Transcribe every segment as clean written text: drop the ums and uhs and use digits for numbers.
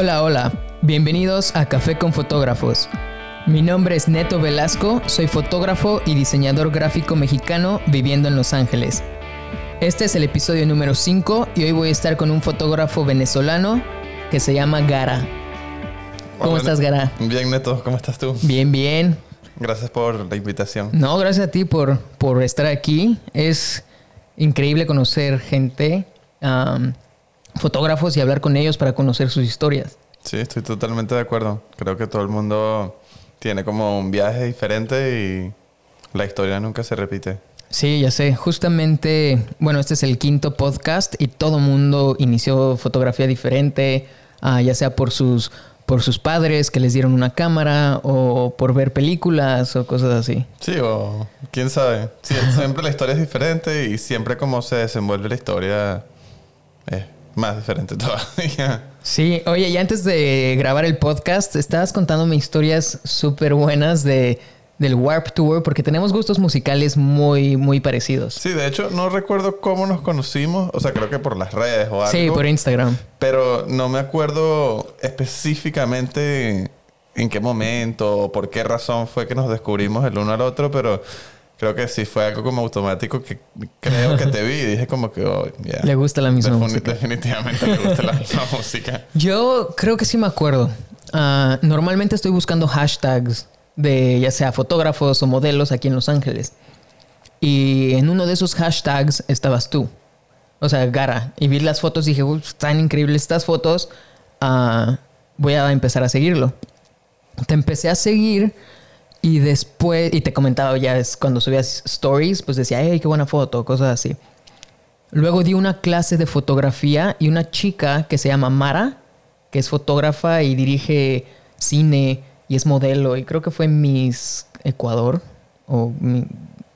Hola, hola. Bienvenidos a Café con Fotógrafos. Mi nombre es Neto Velasco, soy fotógrafo y diseñador gráfico mexicano viviendo en Los Ángeles. Este es el episodio número 5 y hoy voy a estar con un fotógrafo venezolano que se llama Gara. ¿Cómo estás, Gara? Bien, Neto. ¿Cómo estás tú? Bien, bien. Gracias por la invitación. No, gracias a ti por estar aquí. Es increíble conocer gente, fotógrafos y hablar con ellos para conocer sus historias. Sí, estoy totalmente de acuerdo. Creo que todo el mundo tiene como un viaje diferente y la historia nunca se repite. Sí, ya sé. Justamente, bueno, este es el quinto podcast y todo mundo inició fotografía diferente, ya sea por sus padres que les dieron una cámara o por ver películas o cosas así. Sí, o quién sabe. Sí, siempre la historia es diferente y siempre como se desenvuelve la historia es más diferente todavía. Sí. Oye, y antes de grabar el podcast, estabas contándome historias súper buenas del Warped Tour porque tenemos gustos musicales muy, muy parecidos. Sí, de hecho, no recuerdo cómo nos conocimos. O sea, creo que por las redes o algo. Sí, por Instagram. Pero no me acuerdo específicamente en qué momento o por qué razón fue que nos descubrimos el uno al otro, pero creo que sí fue algo como automático que creo que te vi y dije como que... Oh, yeah. Le gusta la misma música. Definitivamente le gusta la misma música. Yo creo que sí me acuerdo. Normalmente estoy buscando hashtags de ya sea fotógrafos o modelos aquí en Los Ángeles. Y en uno de esos hashtags estabas tú. O sea, Gara. Y vi las fotos y dije, están increíbles estas fotos. Voy a empezar a seguirlo. Te empecé a seguir y después... Y te comentaba ya es cuando subías stories, pues decía, hey, qué buena foto, cosas así. Luego di una clase de fotografía y una chica que se llama Mara, que es fotógrafa y dirige cine... Y es modelo. Y creo que fue Miss Ecuador. O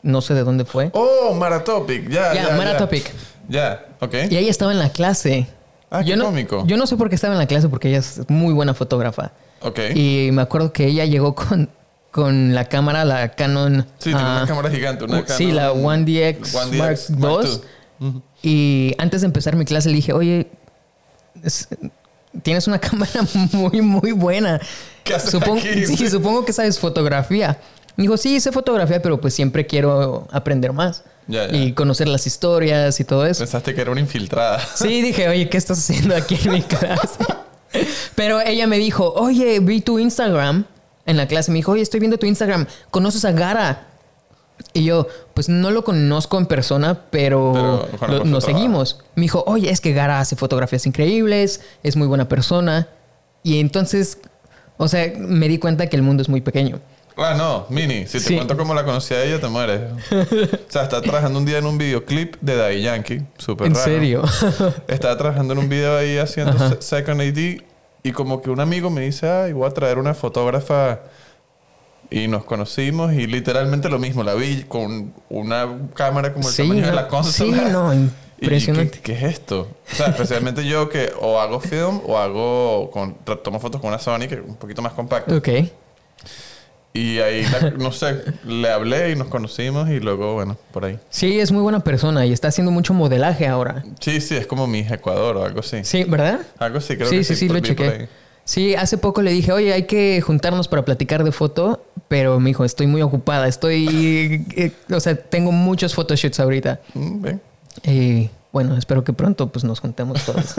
no sé de dónde fue. Oh, Maratopic. Ya, Maratopic. Ya, ok. Y ella estaba en la clase. Ah, qué cómico. Yo no sé por qué estaba en la clase porque ella es muy buena fotógrafa. Ok. Y me acuerdo que ella llegó con la cámara, la Canon... Sí, tiene una cámara gigante. Una Canon, sí, la 1DX Mark II. Uh-huh. Y antes de empezar mi clase le dije, oye... Tienes una cámara muy, muy buena. ¿Qué haces aquí? Sí, supongo que sabes fotografía. Me dijo, sí, sé fotografía, pero pues siempre quiero aprender más. Ya. Y conocer las historias y todo eso. Pensaste que era una infiltrada. Sí, dije, oye, ¿qué estás haciendo aquí en mi clase? Pero ella me dijo, oye, vi tu Instagram en la clase. Me dijo, oye, estoy viendo tu Instagram. ¿Conoces a Gara? Y yo, pues no lo conozco en persona, pero nos seguimos. Me dijo, oye, es que Gara hace fotografías increíbles, es muy buena persona. Y entonces, o sea, me di cuenta que el mundo es muy pequeño. Ah, no, mini. Si te cuento cómo la conocí a ella, te mueres. O sea, estaba trabajando un día en un videoclip de Day Yankee. Súper raro. ¿En serio? Estaba trabajando en un video ahí haciendo Second AD. Y como que un amigo me dice, ay, voy a traer una fotógrafa... Y nos conocimos y literalmente lo mismo. La vi con una cámara como el tamaño de la consola. Sí, no, impresionante. ¿Qué es esto? O sea, especialmente yo que o hago film o tomo fotos con una Sony que es un poquito más compacta. Ok. Y ahí, no sé, le hablé y nos conocimos y luego, bueno, por ahí. Sí, es muy buena persona y está haciendo mucho modelaje ahora. Sí, es como Miss Ecuador o algo así. Sí, ¿verdad? Algo así, creo que sí. Sí, lo chequé. Sí, hace poco le dije, oye, hay que juntarnos para platicar de foto, pero me dijo, estoy muy ocupada, o sea, tengo muchos photoshoots ahorita. Bien. Y bueno, espero que pronto pues nos juntemos todos.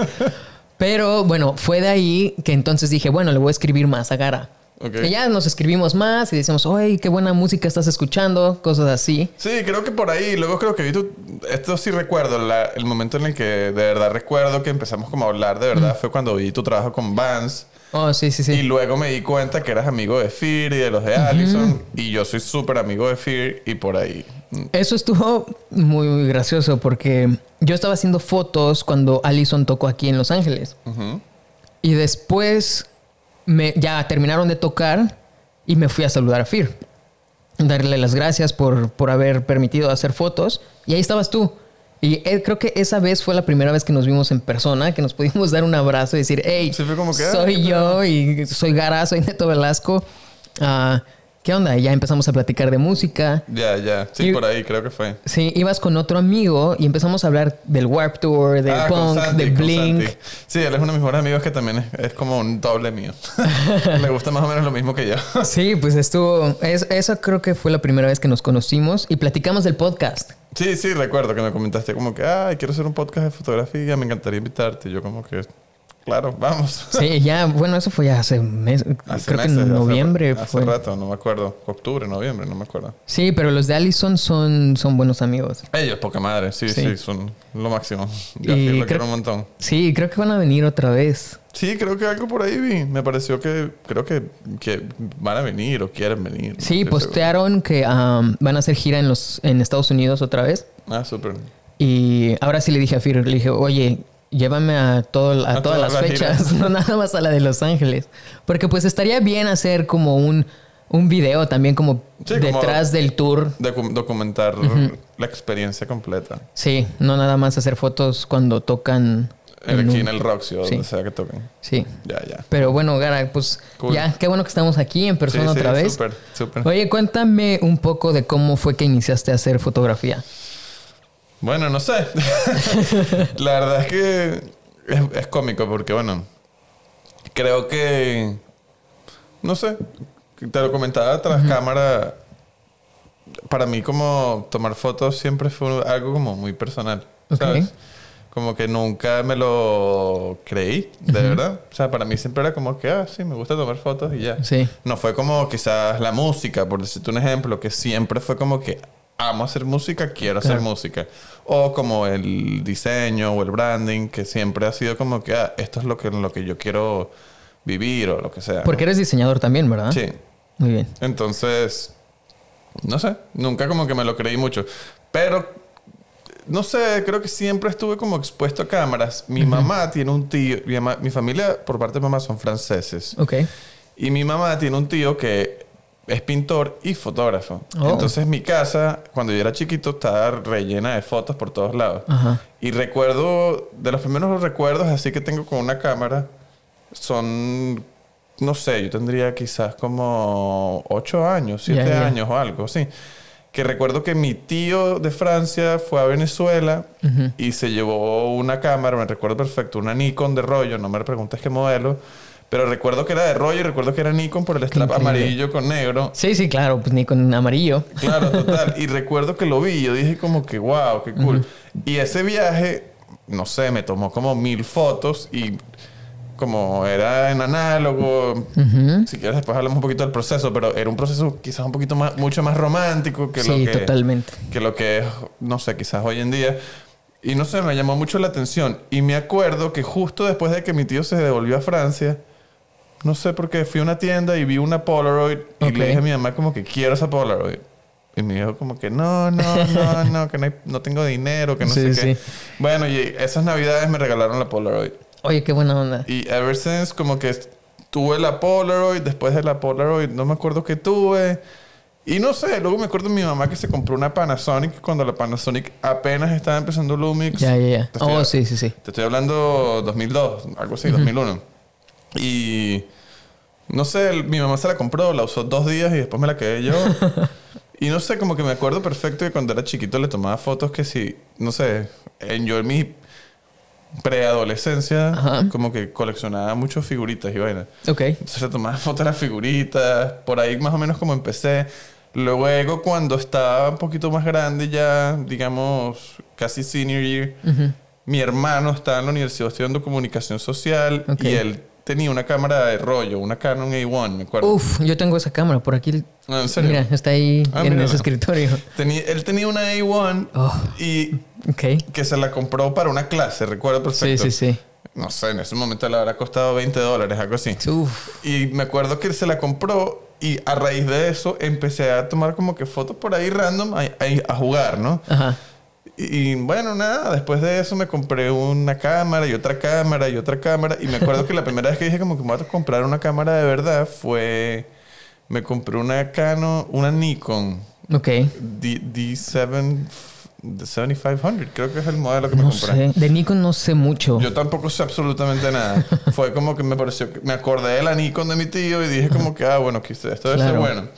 Pero bueno, fue de ahí que entonces dije, bueno, le voy a escribir más a Gara. Okay. Y ya nos escribimos más y decimos, oye, qué buena música estás escuchando, cosas así. Sí, creo que por ahí. Luego creo que vi esto sí recuerdo, el momento en el que de verdad recuerdo que empezamos como a hablar de verdad fue cuando vi tu trabajo con Vans. Oh, sí. Y luego me di cuenta que eras amigo de Fear y de los de Allison. Y yo soy súper amigo de Fear y por ahí. Eso estuvo muy gracioso porque yo estaba haciendo fotos cuando Allison tocó aquí en Los Ángeles. Uh-huh. Y después ya terminaron de tocar y me fui a saludar a Fear. Darle las gracias por haber permitido hacer fotos. Y ahí estabas tú. Y creo que esa vez fue la primera vez que nos vimos en persona, que nos pudimos dar un abrazo y decir, hey, soy yo y soy Gara, soy Neto Velasco. ¿Qué onda? Ya empezamos a platicar de música. Ya. Sí, y, por ahí creo que fue. Sí, ibas con otro amigo y empezamos a hablar del Warped Tour, del punk, del Blink. Sí, él es uno de mis mejores amigos que también es como un doble mío. Le gusta más o menos lo mismo que yo. Sí, pues estuvo... Eso creo que fue la primera vez que nos conocimos y platicamos del podcast. Sí, recuerdo que me comentaste como que ay, quiero hacer un podcast de fotografía, me encantaría invitarte. Y yo como que... Claro, vamos. Sí, ya, bueno, eso fue ya hace meses. Creo que en noviembre fue. Hace rato, no me acuerdo. Octubre, noviembre, no me acuerdo. Sí, pero los de Allison son buenos amigos. Ellos, poca madre. Sí, son lo máximo. Yo lo quiero un montón. Sí, creo que van a venir otra vez. Sí, creo que algo por ahí vi. Me pareció que... Creo que van a venir o quieren venir. Sí, no postearon seguro. Que van a hacer gira en Estados Unidos otra vez. Ah, súper. Y ahora sí le dije a Fear, le dije, oye... Llévame a todas las fechas, no nada más a la de Los Ángeles. Porque pues estaría bien hacer como un video también como sí, detrás como del tour. Documentar la experiencia completa. Sí, no nada más hacer fotos cuando tocan... Aquí en el Roxy o donde sea que toquen. Sí. Ya. Pero bueno, Gara, pues cool. Ya, qué bueno que estamos aquí en persona otra vez. Súper. Oye, cuéntame un poco de cómo fue que iniciaste a hacer fotografía. Bueno, no sé. La verdad es que es cómico porque, bueno, creo que... No sé. Te lo comentaba tras cámara. Para mí como tomar fotos siempre fue algo como muy personal. ¿Sabes? Okay. Como que nunca me lo creí, de verdad. O sea, para mí siempre era como que, sí, me gusta tomar fotos y ya. Sí. No fue como quizás la música, por decirte un ejemplo, que siempre fue como que... Amo hacer música, quiero hacer música. O como el diseño o el branding, que siempre ha sido como que esto es lo que yo quiero vivir o lo que sea. Porque eres diseñador también, ¿verdad? Sí. Muy bien. Entonces, no sé. Nunca como que me lo creí mucho. Pero, no sé, creo que siempre estuve como expuesto a cámaras. Mi mamá tiene un tío... Mi familia, por parte de mamá, son franceses. Ok. Y mi mamá tiene un tío que... Es pintor y fotógrafo. Oh. Entonces mi casa, cuando yo era chiquito, estaba rellena de fotos por todos lados. Ajá. Y recuerdo... De los primeros recuerdos así que tengo con una cámara son... No sé, yo tendría quizás como 8 años, 7 años o algo así. Que recuerdo que mi tío de Francia fue a Venezuela y se llevó una cámara, me recuerdo perfecto, una Nikon de rollo, no me preguntes qué modelo... Pero recuerdo que era de rollo y recuerdo que era Nikon por el strap amarillo con negro. Sí, claro. Pues Nikon amarillo. Claro, total. Y recuerdo que lo vi. Yo dije como que wow, qué cool. Y ese viaje, no sé, me tomó como 1000 fotos y como era en análogo. Si quieres después hablamos un poquito del proceso, pero era un proceso quizás un poquito más, mucho más romántico que lo que... Sí, totalmente. Que lo que es, no sé, quizás hoy en día... Y no sé, me llamó mucho la atención. Y me acuerdo que justo después de que mi tío se devolvió a Francia... No sé por qué. Fui a una tienda y vi una Polaroid. Y le dije a mi mamá como que quiero esa Polaroid. Y me dijo como que no. Que no tengo dinero, que no sé qué. Bueno, y esas navidades me regalaron la Polaroid. Oye, qué buena onda. Y ever since como que tuve la Polaroid. Después de la Polaroid no me acuerdo qué tuve. Y no sé. Luego me acuerdo de mi mamá que se compró una Panasonic. Cuando la Panasonic apenas estaba empezando Lumix. Ya. Oh, sí. Te estoy hablando 2002. Algo así, 2001. Y no sé, mi mamá se la compró, la usó 2 días y después me la quedé yo. Y no sé, como que me acuerdo perfecto que cuando era chiquito le tomaba fotos que sí, no sé, en mi preadolescencia, como que coleccionaba muchas figuritas y vainas. Okay. Entonces le tomaba fotos a las figuritas, por ahí más o menos como empecé. Luego cuando estaba un poquito más grande ya, digamos, casi senior year, mi hermano estaba en la universidad estudiando comunicación social y él... Tenía una cámara de rollo, una Canon A1, me acuerdo. Uf, yo tengo esa cámara por aquí. No, ¿en serio? Mira, está ahí ese escritorio. Él tenía una A1 y que se la compró para una clase, recuerdo perfecto. Sí. No sé, en ese momento le habrá costado $20, algo así. Uf. Y me acuerdo que se la compró y a raíz de eso empecé a tomar como que fotos por ahí random a jugar, ¿no? Ajá. Y bueno, nada, después de eso me compré una cámara y otra cámara y otra cámara. Y me acuerdo que la primera vez que dije como que me voy a comprar una cámara de verdad fue... Me compré una Canon, una Nikon. Ok. D7500, creo que es el modelo que me compré. De Nikon no sé mucho. Yo tampoco sé absolutamente nada. Fue como que me pareció... Me acordé de la Nikon de mi tío y dije como que, bueno, esto debe ser bueno.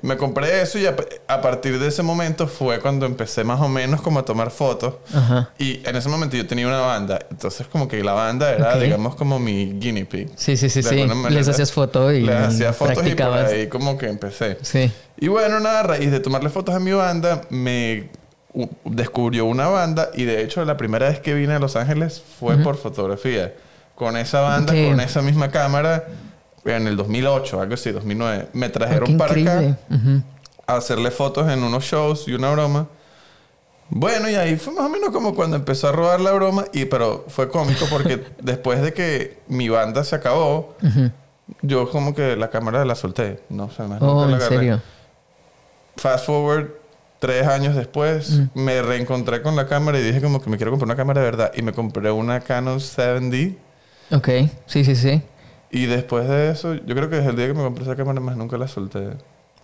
Me compré eso y a partir de ese momento fue cuando empecé más o menos como a tomar fotos. Ajá. Y en ese momento yo tenía una banda. Entonces como que la banda era, okay, digamos, como mi guinea pig. Sí, sí, sí, sí. Les hacías fotos y les hacía fotos y por ahí como que empecé. Sí. Y bueno, nada, a raíz de tomarle fotos a mi banda, me descubrió una banda. Y de hecho la primera vez que vine a Los Ángeles fue, uh-huh, por fotografía. Con esa banda, okay, con esa misma cámara... En el 2008, algo así, 2009. Me trajeron para acá, uh-huh, a hacerle fotos en unos shows y una broma. Bueno, y ahí fue más o menos como cuando empezó a rodar la broma. Pero fue cómico porque después de que mi banda se acabó, uh-huh, yo como que la cámara la solté. No, o sea, más nunca la agarré. ¿En serio? Fast forward, 3 años después, uh-huh, me reencontré con la cámara y dije como que me quiero comprar una cámara de verdad. Y me compré una Canon 7D. Ok, sí, sí, sí. Y después de eso, yo creo que desde el día que me compré esa cámara más nunca la solté.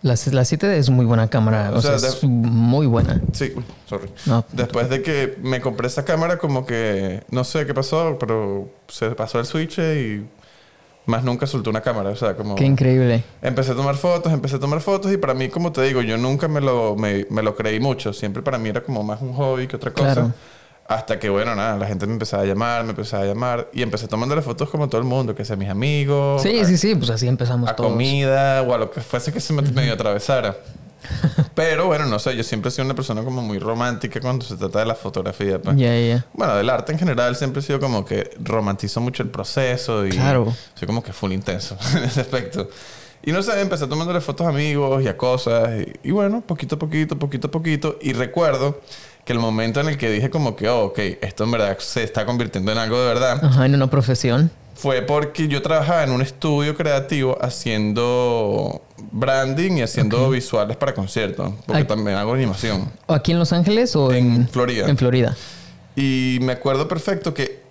La 7D es muy buena cámara. O sea es muy buena. Sí. Sorry. No, después de que me compré esa cámara, como que... No sé qué pasó, pero se pasó el switch y... Más nunca solté una cámara. O sea, como... Qué increíble. Empecé a tomar fotos. Y para mí, como te digo, yo nunca me lo creí mucho. Siempre para mí era como más un hobby que otra cosa. Claro. Hasta que, bueno, nada, la gente me empezaba a llamar. Y empecé tomándole fotos como todo el mundo, que sea mis amigos. Sí, sí, sí, pues así empezamos todos. A comida o a lo que fuese que se me medio atravesara. Pero bueno, no sé, yo siempre he sido una persona como muy romántica cuando se trata de la fotografía. Pues. Yeah, yeah. Bueno, del arte en general siempre he sido como que romantizo mucho el proceso y claro, soy como que full intenso en ese aspecto. Y no sé, empecé tomándole fotos a amigos y a cosas. Y bueno, poquito a poquito. Y recuerdo que el momento en el que dije como que... Oh, ok, esto en verdad se está convirtiendo en algo de verdad. Ajá, en una profesión. Fue porque yo trabajaba en un estudio creativo haciendo branding y haciendo, okay, visuales para conciertos. Porque también hago animación. ¿Aquí en Los Ángeles o en Florida? En Florida. Y me acuerdo perfecto que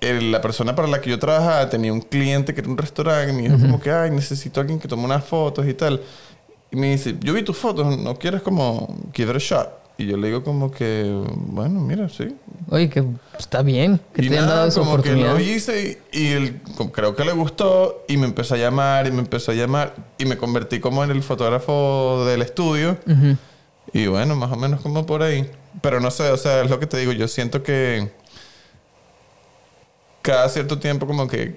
la persona para la que yo trabajaba tenía un cliente que era un restaurante. Y me dijo, uh-huh, como que... Ay, necesito a alguien que tome unas fotos y tal. Y me dice... Yo vi tus fotos. ¿No quieres como... give it a shot? Y yo le digo como que... Bueno, mira, sí. Oye, que está bien. Que te han dado esa oportunidad. Como que lo hice y él creo que le gustó. Y me empezó a llamar Y me convertí como en el fotógrafo del estudio. Uh-huh. Y bueno, más o menos como por ahí. Pero no sé, o sea, es lo que te digo. Yo siento que... Cada cierto tiempo como que...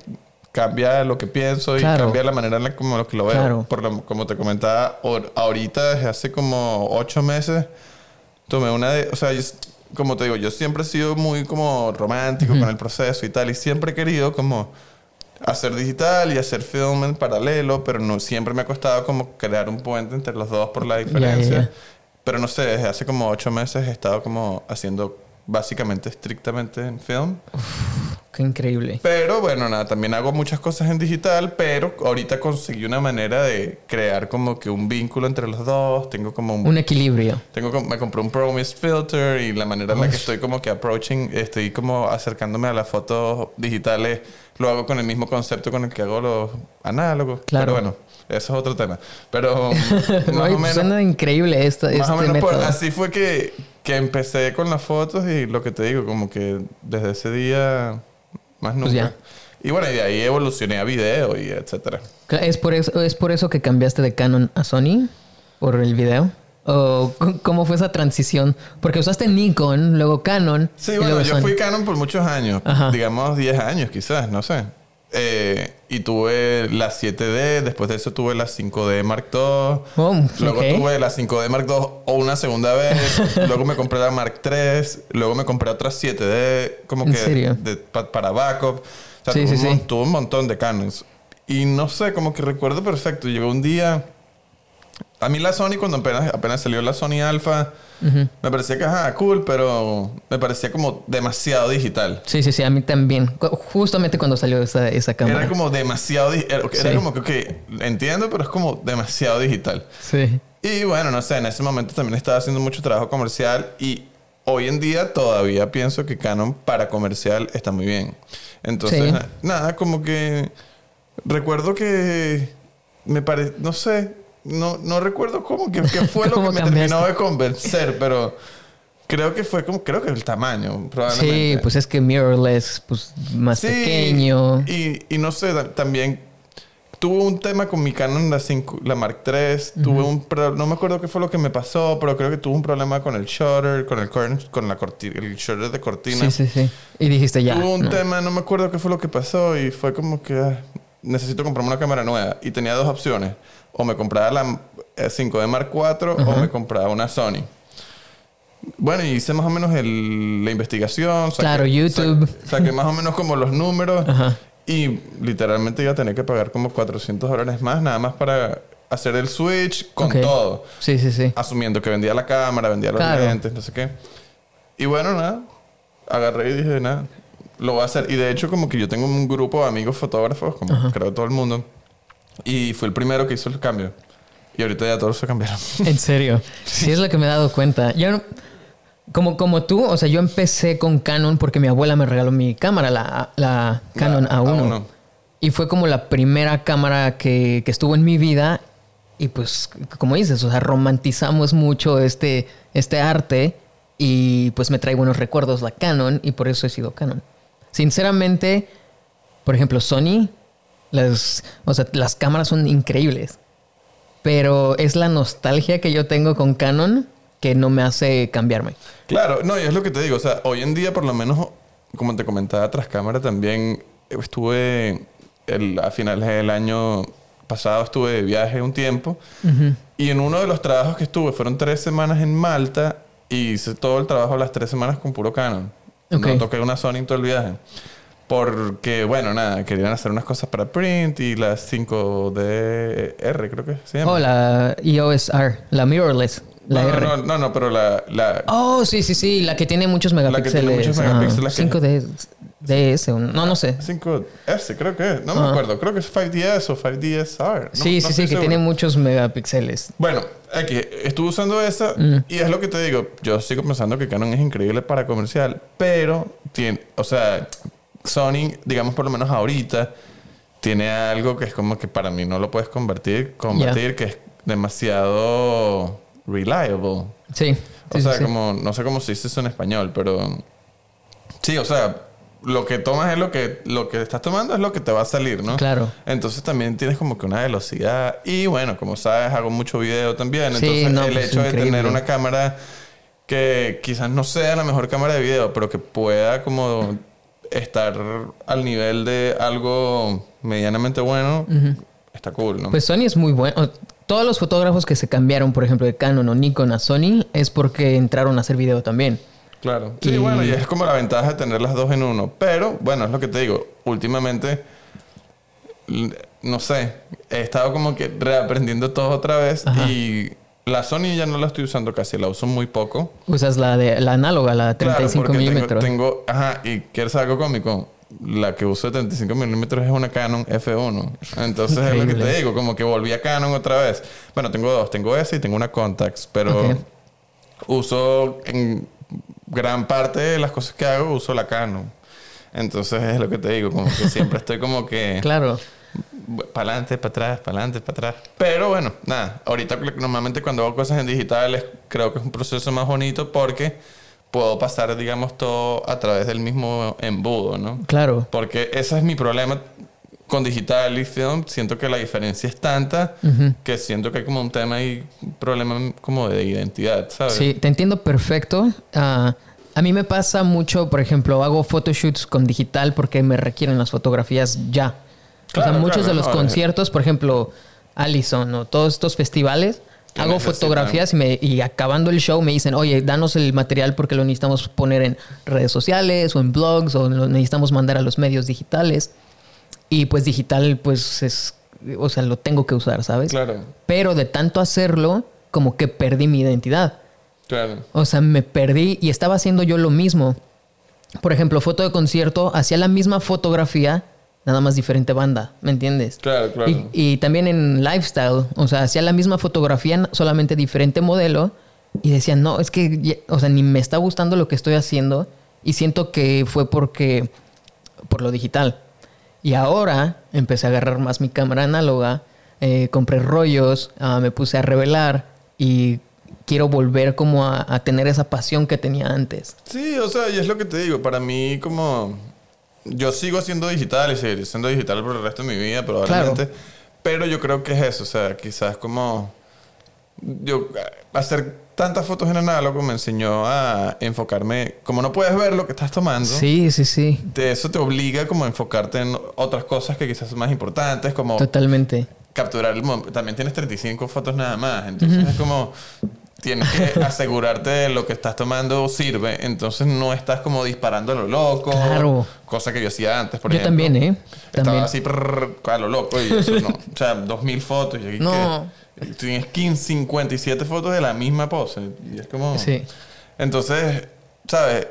Cambia lo que pienso, claro, y cambia la manera en la como lo que lo veo. Claro. Como te comentaba, ahorita desde hace como 8 meses... Tomé una de... O sea, como te digo, yo siempre he sido muy como romántico, uh-huh, con el proceso y tal. Y siempre he querido como hacer digital y hacer film en paralelo. Pero no, siempre me ha costado como crear un puente entre los dos por la diferencia. Yeah, yeah. Pero no sé, desde hace como 8 meses he estado como haciendo básicamente estrictamente en film. Uf, qué increíble. Pero bueno, nada, también hago muchas cosas en digital. Pero ahorita conseguí una manera de crear como que un vínculo entre los dos. Tengo como un equilibrio. Me compré un Promise Filter y la manera en la que estoy como que approaching, estoy como acercándome a las fotos digitales. Lo hago con el mismo concepto con el que hago los análogos. Claro. Pero bueno, eso es otro tema. Pero más o menos... Suena increíble esto. Más o menos así fue que empecé con las fotos y lo que te digo, como que desde ese día más nunca. Pues ya. Y bueno, y de ahí evolucioné a video y etcétera. ¿Es por eso que cambiaste de Canon a Sony? ¿Por el video? ¿O cómo fue esa transición? Porque usaste Nikon, luego Canon. Sí, y bueno, luego yo fui Canon por muchos años. Ajá. Digamos 10 años quizás, no sé. Y tuve la 7D, después de eso tuve la 5D Mark II, luego tuve la 5D Mark II una segunda vez, luego me compré la Mark III, luego me compré otra 7D como que para backup. O sea, sí, tuve un montón de Canons. Y no sé, como que recuerdo perfecto, llegó un día... A mí la Sony, cuando apenas salió la Sony Alpha, uh-huh, me parecía que, cool, pero me parecía como demasiado digital. Sí, sí, sí. A mí también. Justamente cuando salió esa cámara. Era como demasiado... Era como que, ok, entiendo, pero es como demasiado digital. Sí. Y bueno, no sé. En ese momento también estaba haciendo mucho trabajo comercial y hoy en día todavía pienso que Canon para comercial está muy bien. Entonces, sí, nada, como que... Recuerdo que me parece... No sé... No recuerdo cómo, qué fue lo que me terminó de convencer, pero creo que fue como... Creo que el tamaño, probablemente. Sí, pues es que mirrorless, pues más pequeño. Y no sé, también Tuve un tema con mi Canon, la Mark III. Tuve no me acuerdo qué fue lo que me pasó, pero creo que tuve un problema con el shutter, el shutter de cortina. Sí, sí, sí. Y dijiste ya. Tuve un tema, no me acuerdo qué fue lo que pasó y fue como que necesito comprarme una cámara nueva. Y tenía dos opciones. O me compraba la 5D Mark IV o me compraba una Sony. Bueno, y hice más o menos la investigación. YouTube. Saqué más o menos como los números. Ajá. Y literalmente iba a tener que pagar como $400 más, nada más para hacer el switch con todo. Sí, sí, sí. Asumiendo que vendía la cámara, vendía los lentes, no sé qué. Y bueno, nada. Agarré y dije, nada, lo voy a hacer. Y de hecho, como que yo tengo un grupo de amigos fotógrafos, como creo todo el mundo. Y fue el primero que hizo el cambio. Y ahorita ya todos se cambiaron. ¿En serio? Sí, es lo que me he dado cuenta. Yo no... Como tú, o sea, yo empecé con Canon porque mi abuela me regaló mi cámara, la Canon A1. Y fue como la primera cámara que estuvo en mi vida. Y pues, como dices, o sea, romantizamos mucho este arte. Y pues me trae buenos recuerdos la Canon. Y por eso he sido Canon. Sinceramente, por ejemplo, Sony, las cámaras son increíbles. Pero es la nostalgia que yo tengo con Canon que no me hace cambiarme. Claro, no, y es lo que te digo. O sea, hoy en día, por lo menos, como te comentaba tras cámara, también estuve... a finales del año pasado estuve de viaje un tiempo. Uh-huh. Y en uno de los trabajos que estuve, fueron 3 semanas en Malta. Y hice todo el trabajo las 3 semanas con puro Canon. Okay. No toqué una Sony en todo el viaje. Porque, bueno, nada, querían hacer unas cosas para print y la 5DR, creo que se llama. Oh, la EOS R, la mirrorless. No, pero la... Oh, sí, la que tiene muchos megapíxeles. La que tiene muchos megapíxeles. 5DS, no sé. 5S, creo que es. No me acuerdo. Creo que es 5DS o 5DSR. Sí, que seguro. Tiene muchos megapíxeles. Bueno, aquí estuve usando esa y es lo que te digo. Yo sigo pensando que Canon es increíble para comercial, pero tiene... O sea, Sony, digamos por lo menos ahorita, tiene algo que es como que para mí no lo puedes combatir, que es demasiado... reliable. Sí. O sea, como... No sé cómo se dice eso en español, pero... Sí, o sea... Lo que tomas es lo que estás tomando es lo que te va a salir, ¿no? Claro. Entonces también tienes como que una velocidad... Y bueno, como sabes, hago mucho video también. Sí, entonces hecho de tener una cámara... Que quizás no sea la mejor cámara de video, pero que pueda como... estar al nivel de algo medianamente bueno... Uh-huh. Está cool, ¿no? Pues Sony es muy bueno... Todos los fotógrafos que se cambiaron, por ejemplo, de Canon o Nikon a Sony, es porque entraron a hacer video también. Claro. Sí, bueno, y es como la ventaja de tener las dos en uno. Pero, bueno, es lo que te digo. Últimamente, no sé, he estado como que reaprendiendo todo otra vez. Ajá. Y la Sony ya no la estoy usando casi, la uso muy poco. Usas la análoga, la 35 milímetros. Tengo, y ¿quieres algo cómico? La que uso de 35 milímetros es una Canon F1. Entonces increíble. Es lo que te digo, como que volví a Canon otra vez. Bueno, tengo dos. Tengo esa y tengo una Contax. Pero uso en gran parte de las cosas que hago, uso la Canon. Entonces es lo que te digo, como que siempre estoy como que... Claro. Para adelante, para atrás, para adelante, para atrás. Pero bueno, nada. Ahorita normalmente cuando hago cosas en digitales creo que es un proceso más bonito porque... puedo pasar, digamos, todo a través del mismo embudo, ¿no? Claro. Porque ese es mi problema con digital y film. Siento que la diferencia es tanta que siento que hay como un tema y un problema como de identidad, ¿sabes? Sí, te entiendo perfecto. A mí me pasa mucho, por ejemplo, hago photoshoots con digital porque me requieren las fotografías ya. Claro, o sea, muchos de los conciertos, por ejemplo, Allison o todos estos festivales... Hago fotografías y acabando el show me dicen, oye, danos el material porque lo necesitamos poner en redes sociales o en blogs o lo necesitamos mandar a los medios digitales. Y pues digital, pues es, o sea, lo tengo que usar, ¿sabes? Claro. Pero de tanto hacerlo, como que perdí mi identidad. Claro. O sea, me perdí y estaba haciendo yo lo mismo. Por ejemplo, foto de concierto, hacía la misma fotografía. Nada más diferente banda, ¿me entiendes? Claro. Y también en lifestyle, o sea, hacía la misma fotografía, solamente diferente modelo. Y decían, no, es que, o sea, ni me está gustando lo que estoy haciendo. Y siento que fue por lo digital. Y ahora empecé a agarrar más mi cámara análoga. Compré rollos, me puse a revelar. Y quiero volver como a tener esa pasión que tenía antes. Sí, o sea, y es lo que te digo. Para mí como... Yo sigo siendo digital y seguiré siendo digital por el resto de mi vida, probablemente. Claro. Pero yo creo que es eso, o sea, quizás como... Yo hacer tantas fotos en análogo me enseñó a enfocarme... Como no puedes ver lo que estás tomando... Sí, sí, sí. De eso te obliga como a enfocarte en otras cosas que quizás son más importantes, como... Totalmente. Capturar el momento. También tienes 35 fotos nada más, entonces es como... Tienes que asegurarte de lo que estás tomando sirve. Entonces no estás como disparando a lo loco. Claro. Cosa que yo hacía antes, por ejemplo. Yo también, ¿eh? También. Estaba así a lo loco y eso no. O sea, 2000 fotos. Y aquí no. Que tienes 57 fotos de la misma pose. Y es como... Sí. Entonces, ¿sabes?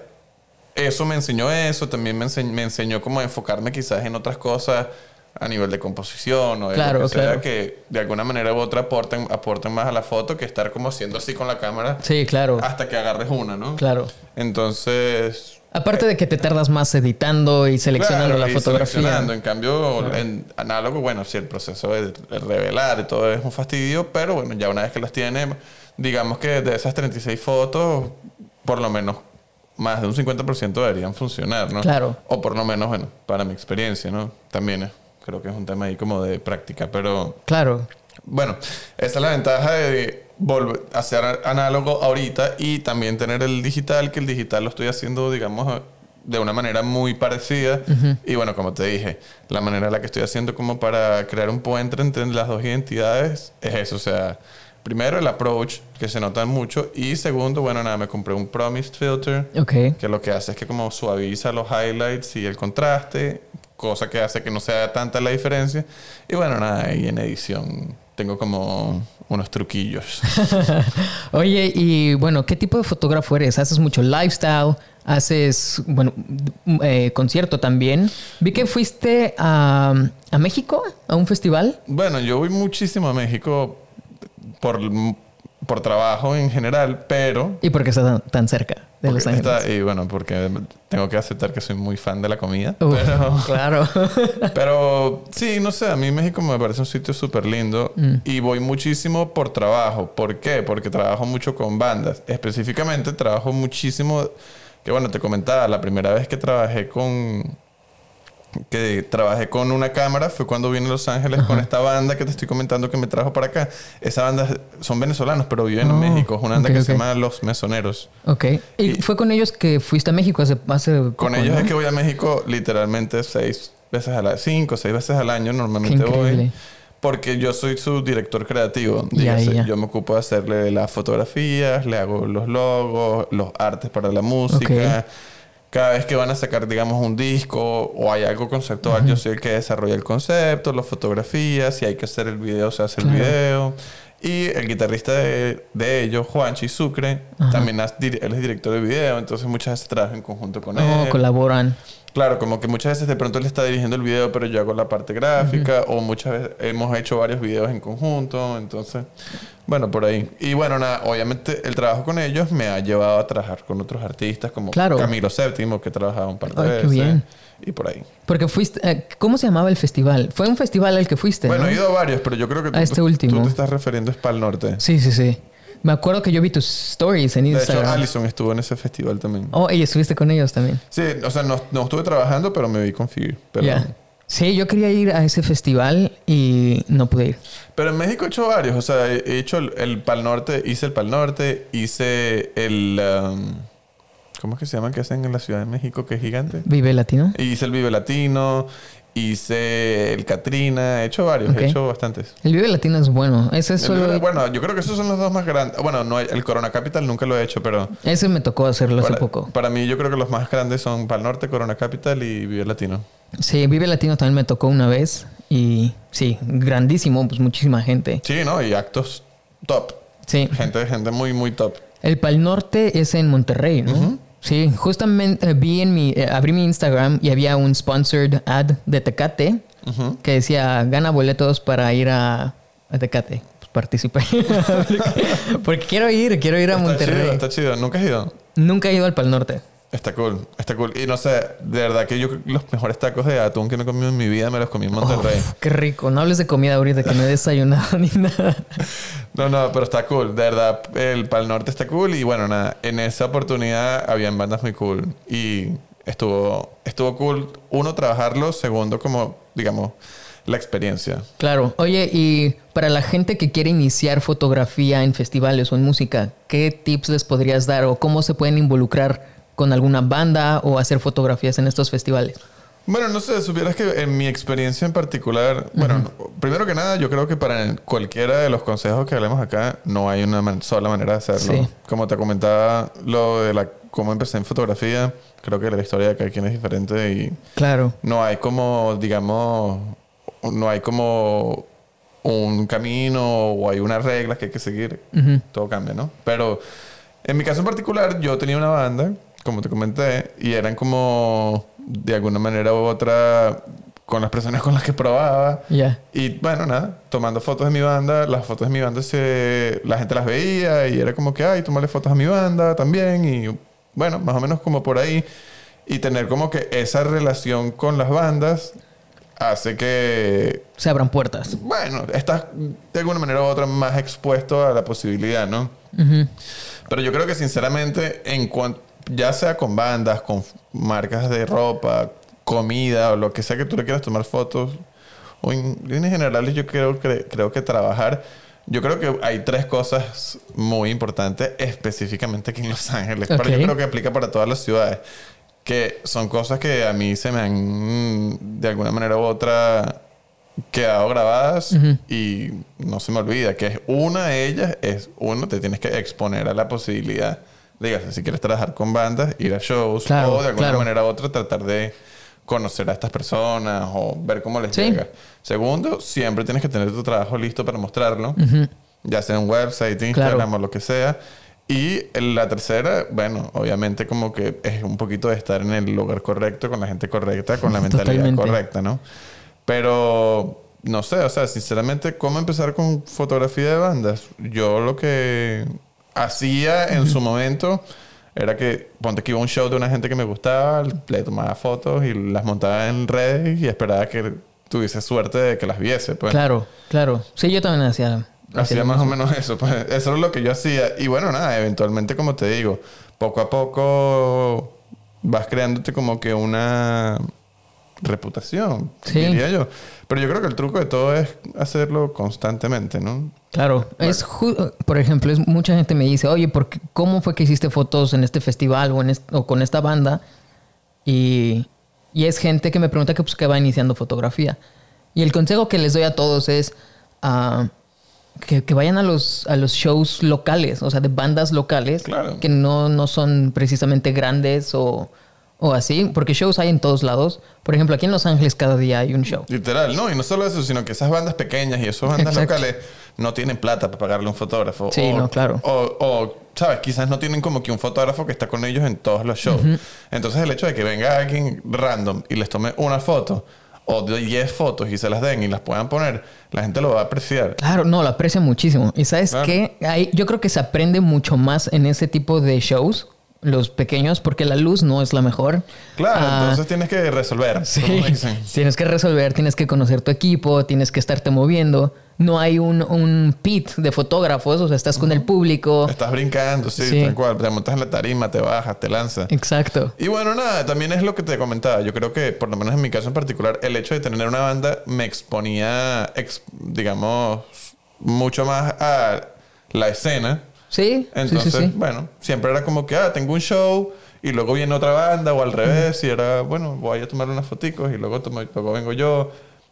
Eso me enseñó eso. También me enseñó cómo enfocarme quizás en otras cosas a nivel de composición o de claro, lo que sea, claro, que de alguna manera u otra aporten más a la foto que estar como haciendo así con la cámara. Sí, claro. Hasta que agarres una, ¿no? Claro. Entonces... Aparte de que te tardas más editando y seleccionando, claro, la fotografía. Seleccionando. En cambio, claro, en análogo, bueno, sí, el proceso de revelar y todo es un fastidio, pero bueno, ya una vez que las tienes, digamos que de esas 36 fotos, por lo menos más de un 50% deberían funcionar, ¿no? Claro. O por lo menos, bueno, para mi experiencia, ¿no? También es... Creo que es un tema ahí como de práctica, pero... Claro. Bueno, esa es la ventaja de volver a hacer análogo ahorita y también tener el digital, que el digital lo estoy haciendo, digamos, de una manera muy parecida. Uh-huh. Y bueno, como te dije, la manera en la que estoy haciendo como para crear un puente entre las dos identidades es eso. O sea, primero el approach, que se nota mucho. Y segundo, bueno, nada, me compré un Promise Filter. Okay. Que lo que hace es que como suaviza los highlights y el contraste... Cosa que hace que no sea tanta la diferencia. Y bueno, nada, y en edición tengo como unos truquillos. Oye, y bueno, ¿qué tipo de fotógrafo eres? ¿Haces mucho lifestyle? ¿Haces, bueno, concierto también? Vi que fuiste a México, a un festival. Bueno, yo voy muchísimo a México por trabajo en general, pero... ¿Y por qué estás tan cerca? De Los Ángeles. Y bueno, porque tengo que aceptar que soy muy fan de la comida. Pero, claro. Pero sí, no sé, a mí México me parece un sitio súper lindo. Mm. Y voy muchísimo por trabajo. ¿Por qué? Porque trabajo mucho con bandas. Específicamente trabajo muchísimo... Que bueno, te comentaba, la primera vez que trabajé con una cámara fue cuando vine a Los Ángeles. Ajá. Con esta banda que te estoy comentando que me trajo para acá. Esa banda son venezolanos, pero viven en México. Es una banda que se llama Los Mesoneros. Ok. ¿Y fue con ellos que fuiste a México hace poco? Con ellos, ¿no? Es que voy a México literalmente 5 o 6 veces al año. Normalmente voy porque yo soy su director creativo. Ya. Yo me ocupo de hacerle las fotografías, le hago los logos, los artes para la música. Okay. Cada vez que van a sacar, digamos, un disco o hay algo conceptual, Yo soy el que desarrolla el concepto, lo fotografía. Si hay que hacer el video, se hace el video. Y el guitarrista de ellos, Juanchi Sucre, también él es director de video. Entonces, muchas veces trabajan en conjunto con él. Colaboran. Claro, como que muchas veces de pronto él está dirigiendo el video, pero yo hago la parte gráfica. O muchas veces hemos hecho varios videos en conjunto. Entonces, bueno, por ahí. Y bueno, nada, obviamente el trabajo con ellos me ha llevado a trabajar con otros artistas como Camilo VII, que he trabajado un par de veces. Qué bien. Y por ahí. Porque fuiste... ¿Cómo se llamaba el festival? Fue un festival al que fuiste, bueno, ¿no? He ido a varios, pero yo creo que tú te estás refiriendo a Pal Norte. Sí, sí, sí. Me acuerdo que yo vi tus stories en Instagram. De hecho, Allison estuvo en ese festival también. Oh, ¿y estuviste con ellos también? Sí, o sea, no estuve trabajando, pero me vi con Fear. Sí, yo quería ir a ese festival y no pude ir. Pero en México he hecho varios. O sea, he hecho el Pal Norte, hice el Pal Norte, hice el... ¿Cómo es que se llama? ¿Qué hacen en la Ciudad de México que es gigante? Vive Latino. Hice el Vive Latino, hice el Katrina, he hecho varios, he hecho bastantes. El Vive Latino es bueno. Ese es solo... Bueno, yo creo que esos son los dos más grandes. Bueno, no, el Corona Capital nunca lo he hecho, pero... Ese me tocó hacerlo hace poco. Para mí yo creo que los más grandes son Pal Norte, Corona Capital y Vive Latino. Sí, Vive Latino también me tocó una vez y sí, grandísimo, pues muchísima gente. Sí, ¿no? Y actos top. Sí. Gente muy, muy top. El Pal Norte es en Monterrey, ¿no? Uh-huh. Sí, justamente vi abrí mi Instagram y había un sponsored ad de Tecate que decía, gana boletos para ir a Tecate. Pues participé. Porque quiero ir a Monterrey. Chido, está chido. ¿Nunca has ido? Nunca he ido al Pal Norte. Está cool. Y no sé, de verdad que yo los mejores tacos de atún que me he comido en mi vida me los comí en Monterrey. Uf, qué rico. No hables de comida ahorita que no he desayunado ni nada. No, pero está cool. De verdad, el Pal Norte está cool. Y bueno, nada, en esa oportunidad habían bandas muy cool. Y estuvo cool, uno, trabajarlo. Segundo, como, digamos, la experiencia. Claro. Oye, y para la gente que quiere iniciar fotografía en festivales o en música, ¿qué tips les podrías dar o cómo se pueden involucrar con alguna banda o hacer fotografías en estos festivales? Bueno, no sé, supieras que en mi experiencia en particular... Bueno, primero que nada, yo creo que para cualquiera de los consejos que hablemos acá, no hay una sola manera de hacerlo. Sí. Como te comentaba, lo de cómo empecé en fotografía, creo que la historia de cada quien es diferente y... Claro. No hay como, digamos... No hay como un camino o hay unas reglas que hay que seguir. Todo cambia, ¿no? Pero en mi caso en particular, yo tenía una banda, como te comenté, y eran como... de alguna manera u otra con las personas con las que probaba. Yeah. Y bueno, nada, tomando fotos de mi banda, las fotos de mi banda la gente las veía y era como que, ay, tomarle fotos a mi banda también y bueno, más o menos como por ahí, y tener como que esa relación con las bandas hace que se abran puertas. Bueno, estás de alguna manera u otra más expuesto a la posibilidad, ¿no? Pero yo creo que sinceramente en cuanto ya sea con bandas, con marcas de ropa, comida o lo que sea que tú le quieras tomar fotos, o en general yo creo que trabajar, yo creo que hay tres cosas muy importantes específicamente aquí en Los Ángeles. Okay. Pero yo creo que aplica para todas las ciudades, que son cosas que a mí se me han de alguna manera u otra quedado grabadas y no se me olvida, que es una de ellas, te tienes que exponer a la posibilidad. Dígase, si quieres trabajar con bandas, ir a shows, claro, o de alguna manera u otra tratar de conocer a estas personas o ver cómo les llega. Segundo, siempre tienes que tener tu trabajo listo para mostrarlo, ya sea en website, Instagram o lo que sea. Y la tercera, bueno, obviamente como que es un poquito de estar en el lugar correcto, con la gente correcta, con la mentalidad correcta, ¿no? Pero no sé, o sea, sinceramente, ¿cómo empezar con fotografía de bandas? Yo lo que... hacía en su momento era que ponte que iba a un show de una gente que me gustaba, le tomaba fotos y las montaba en redes y esperaba que tuviese suerte de que las viese, pues. Claro, claro. Sí, yo también hacía más o menos eso, pues. Eso era lo que yo hacía. Y bueno, nada, eventualmente, como te digo, poco a poco vas creándote como que una reputación, diría yo. Pero yo creo que el truco de todo es hacerlo constantemente, ¿no? Claro. Por ejemplo, mucha gente me dice, oye, ¿cómo fue que hiciste fotos en este festival o con esta banda? Y es gente que me pregunta que va iniciando fotografía. Y el consejo que les doy a todos es que vayan a los shows locales, o sea, de bandas locales, claro, que no son precisamente grandes o así, porque shows hay en todos lados. Por ejemplo, aquí en Los Ángeles cada día hay un show. Literal, no, y no solo eso, sino que esas bandas pequeñas y esas bandas locales no tienen plata para pagarle a un fotógrafo. Sí, no, claro. O, ¿sabes? Quizás no tienen como que un fotógrafo que está con ellos en todos los shows. Entonces, el hecho de que venga alguien random y les tome una foto o 10 fotos y se las den y las puedan poner, la gente lo va a apreciar. Claro, no, lo aprecia muchísimo. ¿Y sabes qué? Yo creo que se aprende mucho más en ese tipo de shows, los pequeños, porque la luz no es la mejor. Claro, entonces tienes que resolver. Sí, como dicen. Tienes que resolver, tienes que conocer tu equipo, tienes que estarte moviendo. No hay un pit de fotógrafos, o sea, estás con el público. Estás brincando, sí, tal cual. Te montas en la tarima, te bajas, te lanzas. Exacto. Y bueno, nada, también es lo que te comentaba. Yo creo que, por lo menos en mi caso en particular, el hecho de tener una banda me exponía, digamos, mucho más a la escena. Sí. Entonces, bueno, siempre era como que, tengo un show y luego viene otra banda o al revés. Y era, bueno, voy a tomar unas foticos y luego vengo yo.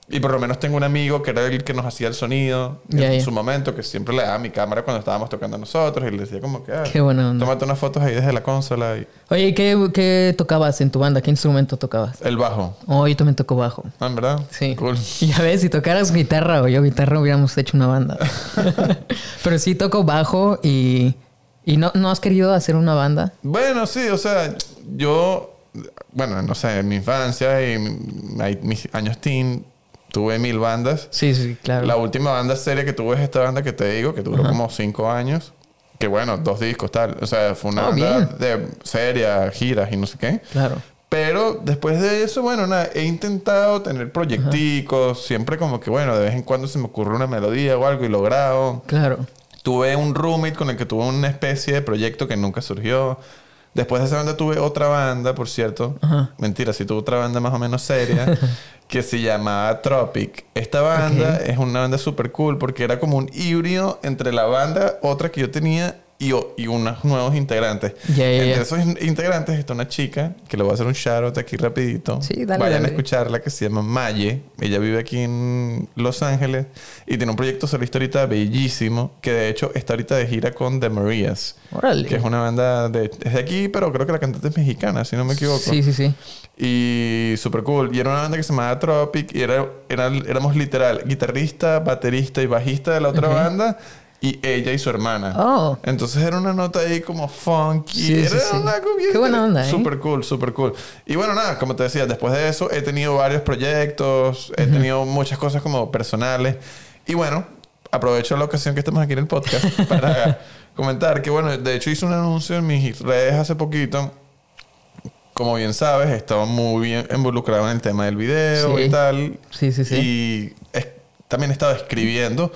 Y por lo menos tengo un amigo que era el que nos hacía el sonido en su momento, que siempre le daba mi cámara cuando estábamos tocando nosotros y le decía como que, qué buena onda, tómate unas fotos ahí desde la consola. Y... Oye, ¿y qué tocabas en tu banda? ¿Qué instrumento tocabas? El bajo. Oh, yo también toco bajo. Ah, ¿en verdad? Sí. Cool. Y a ver, si tocaras guitarra o yo guitarra hubiéramos hecho una banda. Pero sí toco bajo y ¿no has querido hacer una banda? Bueno, sí, o sea, yo... Bueno, no sé, en mi infancia y mis años teen... Tuve 1000 bandas. Sí, claro. La última banda seria que tuve es esta banda que te digo, que duró como 5 años. Que bueno, 2 discos, tal. O sea, fue una banda de seria, giras y no sé qué. Claro. Pero después de eso, bueno, nada. He intentado tener proyecticos. Siempre como que, bueno, de vez en cuando se me ocurre una melodía o algo y lo grabo. Claro. Tuve un roommate con el que tuve una especie de proyecto que nunca surgió. Después de esa banda tuve otra banda, por cierto. Ajá. Mentira, sí tuve otra banda más o menos seria que se llamaba Tropic. Esta banda es una banda súper cool porque era como un híbrido entre la banda, otra que yo tenía, y unos nuevos integrantes. Entre esos integrantes está una chica que le voy a hacer un shoutout aquí rapidito. Sí, dale, vayan a escucharla, que se llama Maye. Ella vive aquí en Los Ángeles y tiene un proyecto solista ahorita bellísimo, que de hecho está ahorita de gira con The Marías. Órale. Que es una banda es de aquí, pero creo que la cantante es mexicana, si no me equivoco. Sí, sí, sí. Y super cool. Y era una banda que se llamaba Tropic, y éramos literal guitarrista, baterista y bajista de la otra banda. Y ella y su hermana. Oh. Entonces era una nota ahí como funky. Sí, era una comienza. Qué buena onda, ¿eh? Súper cool, súper cool. Y bueno, nada, como te decía, después de eso he tenido varios proyectos. He tenido muchas cosas como personales. Y bueno, aprovecho la ocasión que estamos aquí en el podcast para comentar que, bueno, de hecho hice un anuncio en mis redes hace poquito. Como bien sabes, estaba muy bien involucrado en el tema del video y tal. Sí, sí, sí. Y también he estado escribiendo.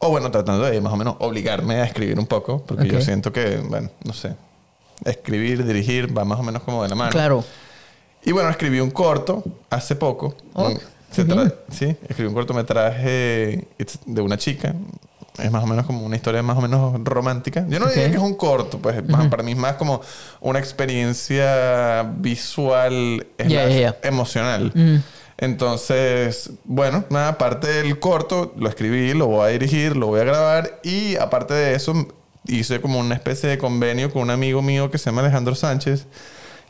O bueno, tratando de más o menos obligarme a escribir un poco. Porque yo siento que, bueno, no sé. Escribir, dirigir, va más o menos como de la mano. Claro. Y bueno, escribí un corto hace poco. Oh, sí, escribí un cortometraje de una chica. Es más o menos como una historia más o menos romántica. Yo no diría que es un corto, pues para mí es más como una experiencia visual, es más emocional. Entonces, bueno, nada, aparte del corto, lo escribí, lo voy a dirigir, lo voy a grabar. Y aparte de eso, hice como una especie de convenio con un amigo mío que se llama Alejandro Sánchez,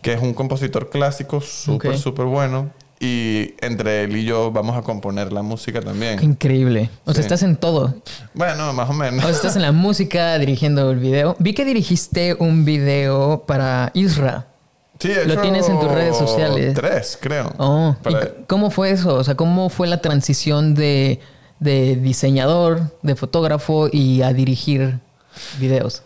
que es un compositor clásico súper, súper bueno. Y entre él y yo vamos a componer la música también. ¡Qué increíble! O sea, estás en todo. Bueno, más o menos. O sea, estás en la música, dirigiendo el video. Vi que dirigiste un video para Isra. Sí, lo tienes en tus redes sociales. 3, creo. Oh. ¿Cómo fue eso? O sea, ¿cómo fue la transición de diseñador, de fotógrafo y a dirigir videos?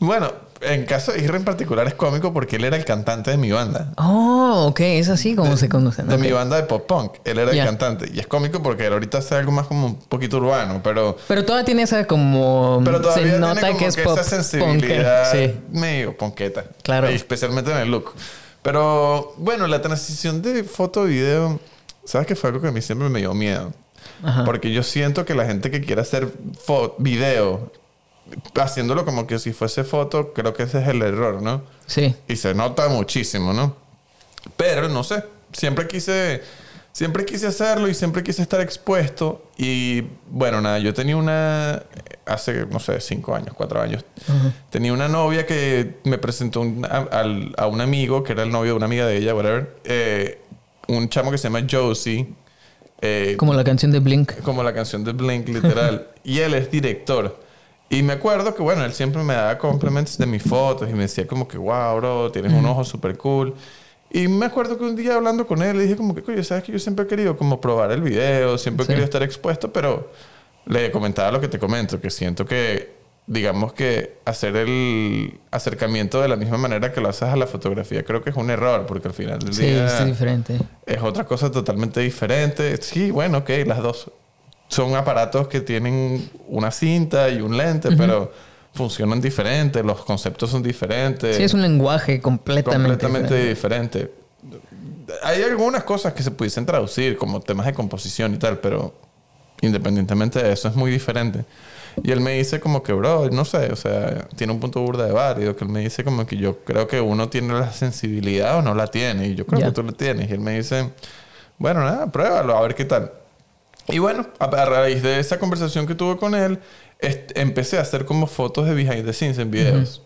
Bueno, en caso de Isra en particular es cómico porque él era el cantante de mi banda. Oh, ok. Es así como se conocen. De mi banda de pop-punk. Él era el cantante. Y es cómico porque él ahorita hace algo más como un poquito urbano, pero... Pero todavía tiene esa como... Pero todavía se nota tiene como que es esa sensibilidad medio ponqueta. Claro. Y especialmente en el look. Pero, bueno, la transición de foto-video... ¿Sabes qué? Fue algo que a mí siempre me dio miedo. Ajá. Porque yo siento que la gente que quiere hacer video... haciéndolo como que si fuese foto, creo que ese es el error, ¿no? Sí. Y se nota muchísimo, ¿no? Pero, no sé, siempre quise hacerlo y siempre quise estar expuesto. Y, bueno, nada, yo tenía hace, no sé, 4 años. Uh-huh. Tenía una novia que me presentó a un amigo, que era el novio de una amiga de ella, whatever. Un chamo que se llama Josie. Como la canción de Blink. Como la canción de Blink, literal. Y él es director. Y me acuerdo que, bueno, él siempre me daba compliments de mis fotos y me decía como que, wow, bro, tienes un ojo súper cool. Y me acuerdo que un día hablando con él le dije como que, oye, ¿sabes que yo siempre he querido como probar el video? Siempre he querido estar expuesto, pero le comentaba lo que te comento, que siento que, digamos que hacer el acercamiento de la misma manera que lo haces a la fotografía creo que es un error, porque al final del día... Sí, es diferente. Es otra cosa totalmente diferente. Sí, bueno, ok, las dos... Son aparatos que tienen una cinta y un lente, pero funcionan diferente. Los conceptos son diferentes. Sí, es un lenguaje completamente diferente. Hay algunas cosas que se pudiesen traducir como temas de composición y tal, pero independientemente de eso es muy diferente. Y él me dice como que, bro, no sé, o sea, tiene un punto burda de válido. Que él me dice como que yo creo que uno tiene la sensibilidad o no la tiene. Y yo creo que tú la tienes. Y él me dice, bueno, nada, pruébalo, a ver qué tal. Y bueno, a raíz de esa conversación que tuve con él, empecé a hacer como fotos de behind the scenes en videos.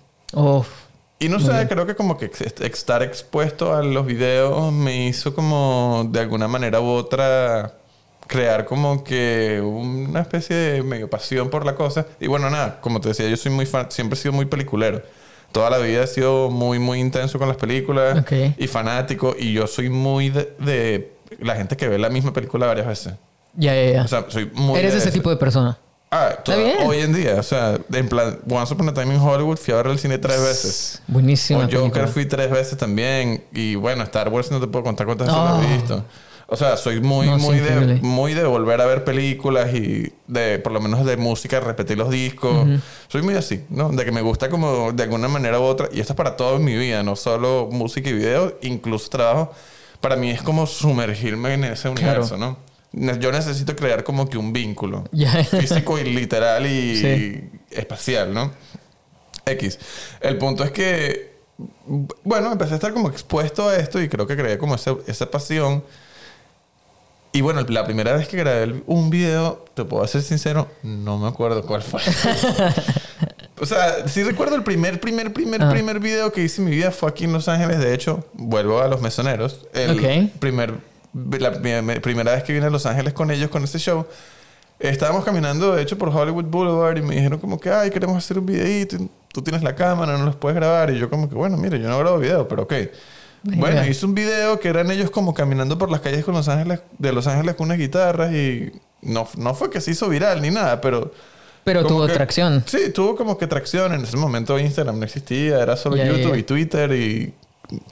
Y no sé, creo que como que estar expuesto a los videos me hizo como de alguna manera u otra crear como que una especie de medio pasión por la cosa. Y bueno, nada, como te decía, yo soy muy fan, siempre he sido muy peliculero. Toda la vida he sido muy, muy intenso con las películas y fanático. Y yo soy muy de la gente que ve la misma película varias veces. Ya. O sea, soy muy... Eres ese tipo de persona. Hoy en día. O sea, en plan... Once Upon a Time in Hollywood fui a ver el cine 3 veces. Buenísimo. O Joker fui 3 veces también. Y bueno, Star Wars no te puedo contar cuántas veces lo he visto. O sea, soy muy, no, muy, muy de volver a ver películas y de, por lo menos de música, repetir los discos. Uh-huh. Soy muy así, ¿no? De que me gusta como de alguna manera u otra. Y esto es para toda mi vida, no solo música y video, incluso trabajo. Para mí es como sumergirme en ese universo, claro, ¿no? Yo necesito crear como que un vínculo físico y literal y, sí, y espacial, ¿no? X. El punto es que, bueno, empecé a estar como expuesto a esto y creo que creé como esa pasión. Y bueno, la primera vez que grabé un video, te puedo ser sincero, no me acuerdo cuál fue. O sea, sí recuerdo el primer video que hice en mi vida fue aquí en Los Ángeles. De hecho, vuelvo a Los Mesoneros. La primera vez que vine a Los Ángeles con ellos, con ese show, estábamos caminando, de hecho, por Hollywood Boulevard y me dijeron como que, ay, queremos hacer un videito. Tú tienes la cámara, no los puedes grabar. Y yo como que, bueno, mire, yo no grabo video, pero ok. Bueno, hice un video que eran ellos como caminando por las calles con Los Ángeles, de Los Ángeles con unas guitarras y no fue que se hizo viral ni nada, pero... Pero tuvo tracción. Sí, tuvo como que tracción. En ese momento Instagram no existía, era solo YouTube y Twitter y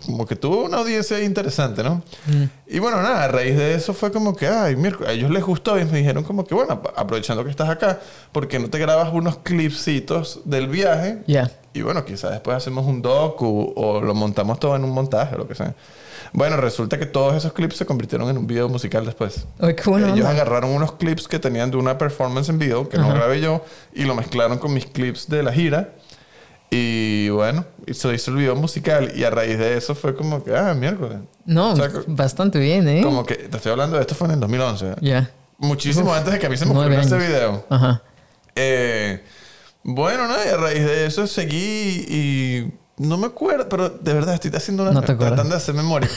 como que tuvo una audiencia interesante, ¿no? Mm. Y bueno, nada, a raíz de eso fue como que, ay, mira, a ellos les gustó y me dijeron como que, bueno, aprovechando que estás acá, ¿por qué no te grabas unos clipsitos del viaje? Yeah. Y bueno, quizás después hacemos un docu o lo montamos todo en un montaje o lo que sea. Bueno, resulta que todos esos clips se convirtieron en un video musical después. Ay, qué bueno. Ellos agarraron unos clips que tenían de una performance en video que no grabé yo y lo mezclaron con mis clips de la gira. Y bueno, se hizo el video musical y a raíz de eso fue como que, miércoles. No, o sea, bastante bien, ¿eh? Como que, te estoy hablando de esto, fue en el 2011. Ya. Yeah. Muchísimo antes de que a mí se me ocurriera ese video. Ajá. Bueno, ¿no? Y a raíz de eso seguí y... No me acuerdo, pero de verdad estoy haciendo tratando de hacer memoria.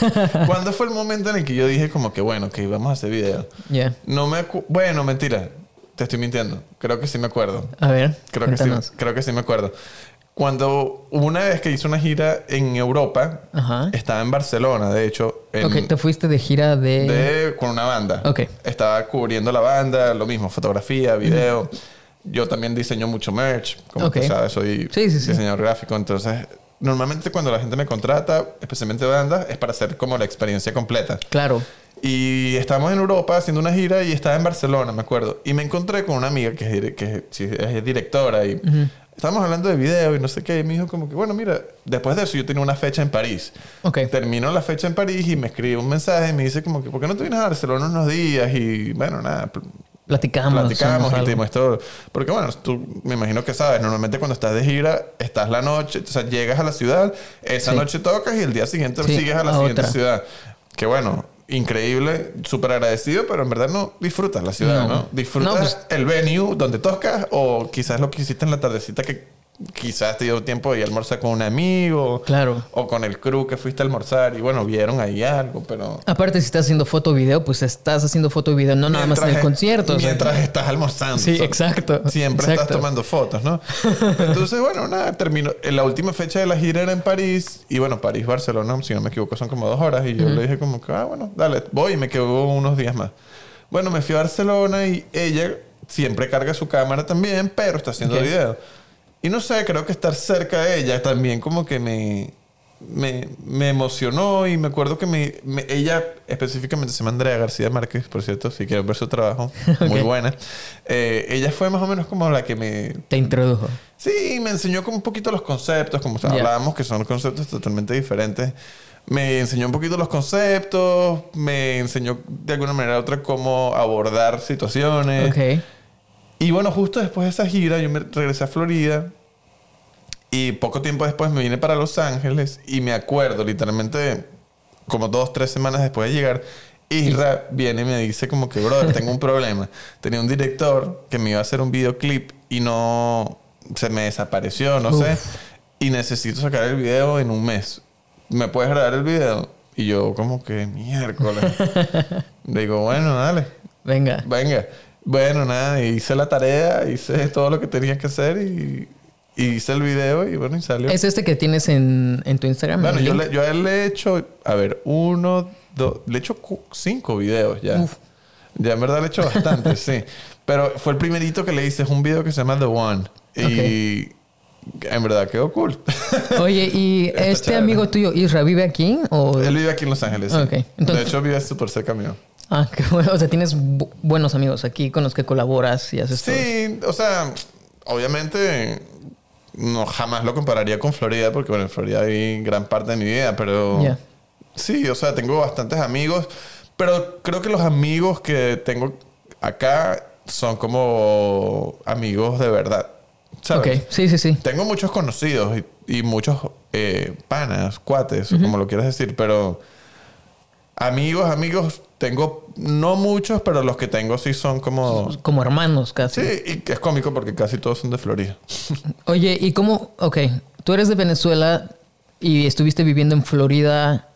¿Cuándo fue el momento en el que yo dije como que bueno, que íbamos a hacer video? Yeah. No me bueno, mentira. Te estoy mintiendo. Creo que sí me acuerdo. A ver. Creo que sí me acuerdo. Cuando una vez que hice una gira en Europa, estaba en Barcelona, de hecho. Te fuiste de gira con una banda. Okay. Estaba cubriendo la banda, lo mismo, fotografía, video. Yo también diseño mucho merch, como tú sabes, soy diseñador gráfico, entonces normalmente cuando la gente me contrata, especialmente bandas, es para hacer como la experiencia completa. Claro. Y estábamos en Europa haciendo una gira y estaba en Barcelona, me acuerdo. Y me encontré con una amiga que es directora y estábamos hablando de video y no sé qué. Y me dijo como que, bueno, mira, después de eso yo tenía una fecha en París. Okay. Termino la fecha en París y me escribe un mensaje y me dice como que, ¿por qué no te vienes a Barcelona unos días? Y bueno, nada... Platicamos y te muestro... Porque bueno, tú me imagino que sabes. Normalmente cuando estás de gira, estás la noche. O sea, llegas a la ciudad. Esa noche tocas y el día siguiente sigues a la siguiente ciudad. Que bueno, increíble. Súper agradecido. Pero en verdad no disfrutas la ciudad, ¿no? Disfrutas el venue donde tocas. O quizás lo que hiciste en la tardecita que quizás te dio tiempo de ir a almorzar con un amigo. Claro. O con el crew que fuiste a almorzar. Y bueno, vieron ahí algo, pero... Aparte, si estás haciendo foto o video, pues estás haciendo foto o video. No nada más en el concierto. Mientras estás almorzando. Sí, exacto. Siempre estás tomando fotos, ¿no? Entonces, bueno, nada. Terminó. La última fecha de la gira era en París. Y bueno, París-Barcelona, si no me equivoco, son como 2 horas. Y yo le dije como que, bueno, dale. Voy y me quedo unos días más. Bueno, me fui a Barcelona y ella siempre carga su cámara también, pero está haciendo video. Y no sé, creo que estar cerca de ella también como que me emocionó. Y me acuerdo que ella específicamente se llama Andrea García Márquez, por cierto, si quieren ver su trabajo. Muy buena. Ella fue más o menos como la que me... Te introdujo. Sí, me enseñó como un poquito los conceptos, como hablábamos, que son conceptos totalmente diferentes. Me enseñó un poquito los conceptos, me enseñó de alguna manera u otra cómo abordar situaciones. Ok. Y bueno, justo después de esa gira, yo me regresé a Florida y poco tiempo después me vine para Los Ángeles y me acuerdo, literalmente, como 2-3 semanas después de llegar, Isra viene y me dice como que, brother, tengo un problema. Tenía un director que me iba a hacer un videoclip y no... Se me desapareció, no sé. Y necesito sacar el video en un mes. ¿Me puedes grabar el video? Y yo como que, miércoles. Le digo, bueno, dale. Venga. Bueno, nada, hice la tarea, hice todo lo que tenía que hacer y hice el video y bueno, y salió. ¿Es este que tienes en tu Instagram? Bueno, yo le he hecho, a ver, 1, 2, le he hecho 5 videos ya. Uf. Ya en verdad le he hecho bastante, sí. Pero fue el primerito que le hice, es un video que se llama The One. Okay. Y en verdad quedó cool. Oye, ¿y amigo tuyo, Isra, vive aquí? ¿O? Él vive aquí en Los Ángeles, sí. Okay. Entonces... De hecho, vive súper cerca mío. Ah, qué bueno. O sea, tienes buenos amigos aquí con los que colaboras y haces todo. Sí, o sea, obviamente no jamás lo compararía con Florida porque, bueno, en Florida viví gran parte de mi vida, pero... Yeah. Sí, o sea, tengo bastantes amigos, pero creo que los amigos que tengo acá son como amigos de verdad, ¿sabes? Okay. Sí, sí, sí. Tengo muchos conocidos y muchos panas, cuates, uh-huh, como lo quieras decir, pero amigos tengo no muchos, pero los que tengo sí son como hermanos casi. Sí, y es cómico porque casi todos son de Florida. Oye, ¿y cómo? Ok, tú eres de Venezuela y estuviste viviendo en Florida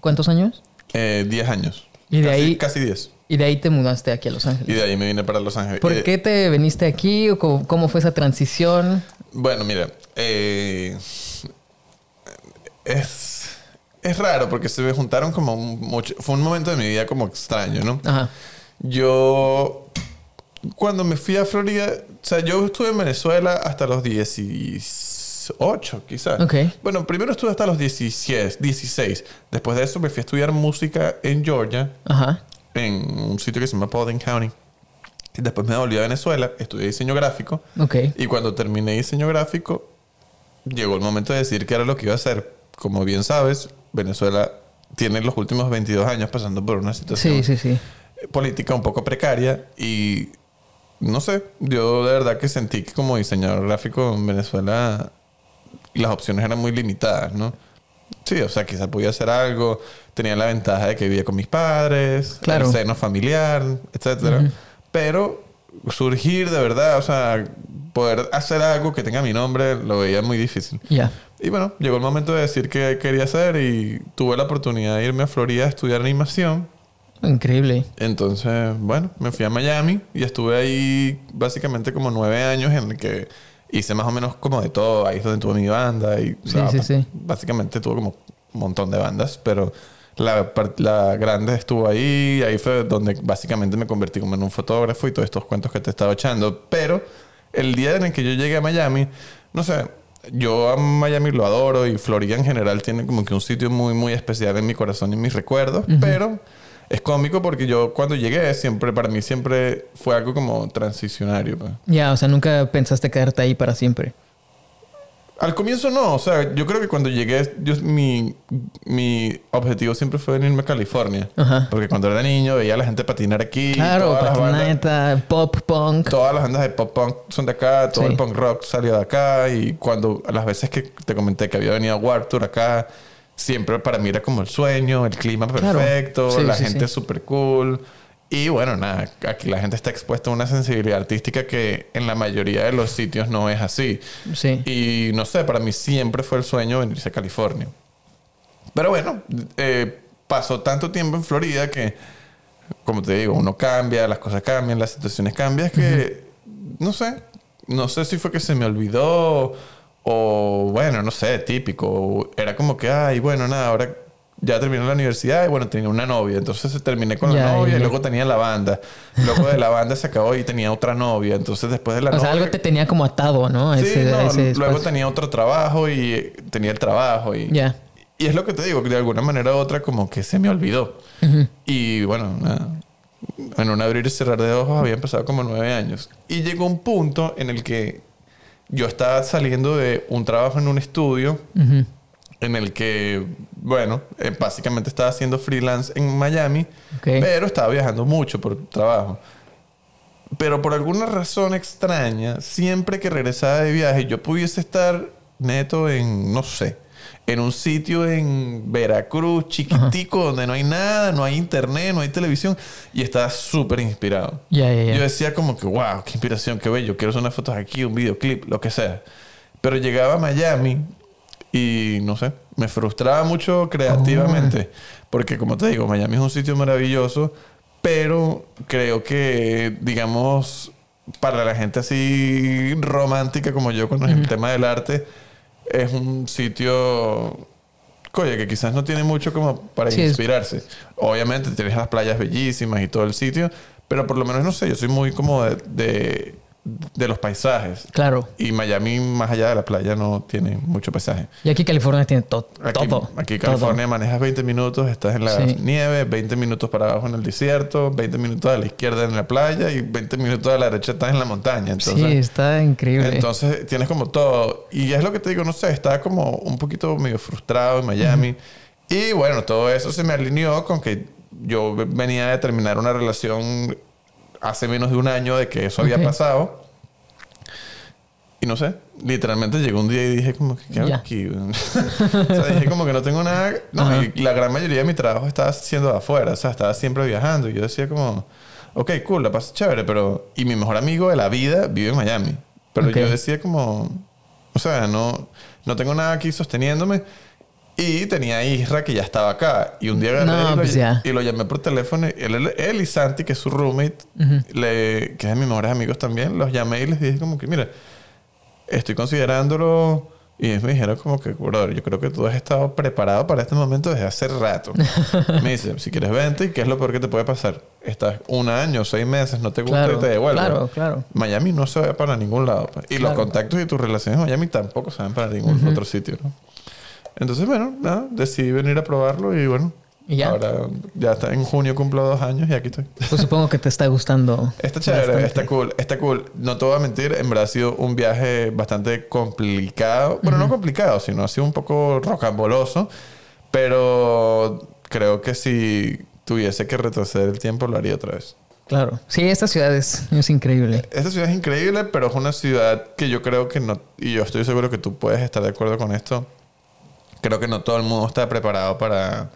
¿cuántos años? 10 años. ¿Y de casi, ahí? Casi 10. Y de ahí te mudaste aquí a Los Ángeles. Y de ahí me vine para Los Ángeles. ¿Por qué te viniste aquí? ¿O cómo fue esa transición? Bueno, mira. Es raro porque se me juntaron como mucho... Fue un momento de mi vida como extraño, ¿no? Ajá. Yo... Cuando me fui a Florida... O sea, yo estuve en Venezuela hasta los 18, quizás. Okay. Bueno, primero estuve hasta los 16. Después de eso me fui a estudiar música en Georgia. Ajá. En un sitio que se llama Paulding County. Y después me volví a Venezuela, estudié diseño gráfico. Okay. Y cuando terminé diseño gráfico, llegó el momento de decir qué era lo que iba a hacer. Como bien sabes, Venezuela tiene los últimos 22 años pasando por una situación política un poco precaria. Y no sé, yo de verdad que sentí que como diseñador gráfico en Venezuela las opciones eran muy limitadas, ¿no? Sí, o sea, quizás podía hacer algo. Tenía la ventaja de que vivía con mis padres, claro, el seno familiar, etcétera. Uh-huh. Pero surgir de verdad, o sea, poder hacer algo que tenga mi nombre, lo veía muy difícil. Yeah. Y bueno, llegó el momento de decir qué quería hacer y tuve la oportunidad de irme a Florida a estudiar animación. Increíble. Entonces, bueno, me fui a Miami y estuve ahí básicamente como 9 años en el que... hice más o menos como de todo. Ahí es donde tuve mi banda. Y, sí, o sea, sí, sí. Básicamente tuve como un montón de bandas. Pero la grande estuvo ahí. Ahí fue donde básicamente me convertí como en un fotógrafo. Y todos estos cuentos que te estaba echando. Pero el día en el que yo llegué a Miami... No sé. Yo a Miami lo adoro. Y Florida en general tiene como que un sitio muy, muy especial en mi corazón y en mis recuerdos. Uh-huh. Pero... es cómico porque yo cuando llegué siempre, para mí siempre fue algo como transicionario. O sea, ¿nunca pensaste quedarte ahí para siempre? Al comienzo no. O sea, yo creo que cuando llegué, mi objetivo siempre fue venirme a California. Ajá. Porque cuando era niño veía a la gente patinar aquí. Claro, patineta, pop punk. Todas las bandas de pop punk son de acá. Todo el punk rock salió de acá. Y cuando las veces que te comenté que había venido a Warped Tour acá... siempre para mí era como el sueño, el clima perfecto, claro, la gente súper cool. Y bueno, nada, aquí la gente está expuesta a una sensibilidad artística que en la mayoría de los sitios no es así. Sí. Y no sé, para mí siempre fue el sueño venirse a California. Pero bueno, pasó tanto tiempo en Florida que, como te digo, uno cambia, las cosas cambian, las situaciones cambian, que uh-huh, no sé si fue que se me olvidó... o bueno, no sé, típico. Era como que, ay, bueno, nada, ahora ya terminé la universidad y bueno, tenía una novia. Entonces terminé con la novia y luego tenía la banda. Luego de la banda se acabó y tenía otra novia. Entonces después de la novia... O sea, algo te tenía como atado, ¿no? Luego tenía otro trabajo y tenía el trabajo y... Yeah. Y es lo que te digo, que de alguna manera u otra como que se me olvidó. Uh-huh. Y bueno, nada. En un abrir y cerrar de ojos había empezado como 9 años. Y llegó un punto en el que... yo estaba saliendo de un trabajo en un estudio, uh-huh, en el que, bueno, básicamente estaba haciendo freelance en Miami, okay, pero estaba viajando mucho por trabajo. Pero por alguna razón extraña, siempre que regresaba de viaje, yo pudiese estar neto en, no sé, en un sitio en Veracruz, chiquitico, uh-huh, donde no hay nada, no hay internet, no hay televisión. Y estaba súper inspirado. Yeah. Yo decía como que, wow, qué inspiración, qué bello. Quiero hacer unas fotos aquí, un videoclip, lo que sea. Pero llegaba a Miami y, no sé, me frustraba mucho creativamente. Oh. Porque, como te digo, Miami es un sitio maravilloso. Pero creo que, digamos, para la gente así romántica como yo con uh-huh, el tema del arte... es un sitio, coño, que quizás no tiene mucho como para inspirarse. Obviamente tienes las playas bellísimas y todo el sitio, pero por lo menos, no sé, yo soy muy como de de los paisajes. Claro. Y Miami, más allá de la playa, no tiene mucho paisaje. Y aquí California tiene todo. Aquí California manejas 20 minutos, estás en la nieve, 20 minutos para abajo en el desierto, 20 minutos a la izquierda en la playa y 20 minutos a la derecha estás en la montaña. Entonces, sí, está increíble. Entonces tienes como todo. Y es lo que te digo, no sé, estaba como un poquito medio frustrado en Miami. Uh-huh. Y bueno, todo eso se me alineó con que yo venía de terminar una relación hace menos de un año de que eso había pasado. Y no sé, literalmente llegó un día y dije como que ¿qué hago aquí? O sea, dije como que no tengo nada... No, y la gran mayoría de mi trabajo estaba haciendo de afuera. O sea, estaba siempre viajando. Y yo decía como... Ok, cool, la paso chévere, pero... Y mi mejor amigo de la vida vive en Miami. Pero yo decía como... O sea, no tengo nada aquí sosteniéndome. Y tenía a Isra, que ya estaba acá. Y un día agarré y lo llamé por teléfono. Él y Santi, que es su roommate, que es de mis mejores amigos también, los llamé y les dije como que, mira, estoy considerándolo. Y ellos me dijeron como que, brother, yo creo que tú has estado preparado para este momento desde hace rato. Me dice, si quieres vente, ¿y qué es lo peor que te puede pasar? Estás un año, 6 meses, no te gusta y te devuelven. Claro. Miami no se va para ningún lado. Y los contactos y tus relaciones en Miami tampoco se van para ningún otro sitio, ¿no? Entonces, bueno, nada, decidí venir a probarlo y bueno, ahora ya está, en junio cumplo 2 años y aquí estoy. Pues supongo que te está gustando. Está chévere, bastante. Está cool. No te voy a mentir, en verdad ha sido un viaje bastante complicado. Bueno, no complicado, sino ha sido un poco rocamboloso, pero creo que si tuviese que retroceder el tiempo lo haría otra vez. Claro. Sí, esta ciudad es increíble. Esta ciudad es increíble, pero es una ciudad que yo creo que no, y yo estoy seguro que tú puedes estar de acuerdo con esto. Creo que no todo el mundo está preparado para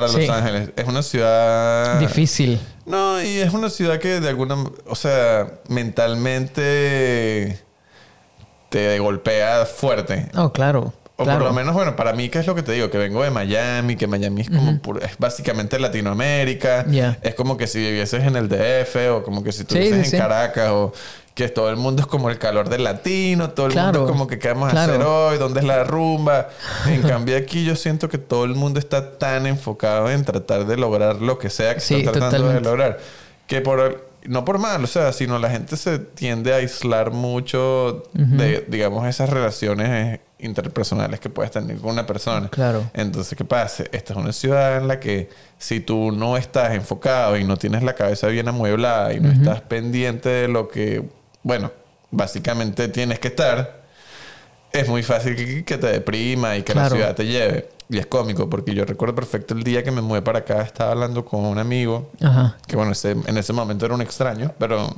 Los Ángeles. Es una ciudad... difícil. No, y es una ciudad que de alguna... O sea, mentalmente te golpea fuerte. Oh, claro. O por lo menos, bueno, para mí, ¿qué es lo que te digo? Que vengo de Miami, que Miami es como... es básicamente Latinoamérica. Yeah. Es como que si vivieses en el DF o como que si estuvieses en Caracas o... Que todo el mundo es como el calor del latino. Todo el mundo es como que qué vamos a hacer hoy. ¿Dónde es la rumba? En cambio aquí yo siento que todo el mundo está tan enfocado en tratar de lograr lo que sea que está tratando de lograr. Que no por mal, o sea, sino la gente se tiende a aislar mucho de, digamos, esas relaciones interpersonales que puedes tener con una persona. Claro. Entonces, ¿qué pasa? Esta es una ciudad en la que si tú no estás enfocado y no tienes la cabeza bien amueblada y no estás pendiente de lo que... Bueno, básicamente tienes que estar. Es muy fácil que te deprima y que la ciudad te lleve. Y es cómico porque yo recuerdo perfecto el día que me mudé para acá. Estaba hablando con un amigo. Ajá. Que bueno, en ese momento era un extraño. Pero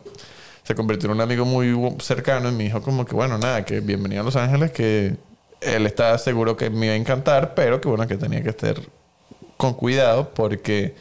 se convirtió en un amigo muy cercano. Y me dijo como que bueno, nada, que bienvenido a Los Ángeles. Que él estaba seguro que me iba a encantar. Pero que bueno, que tenía que estar con cuidado porque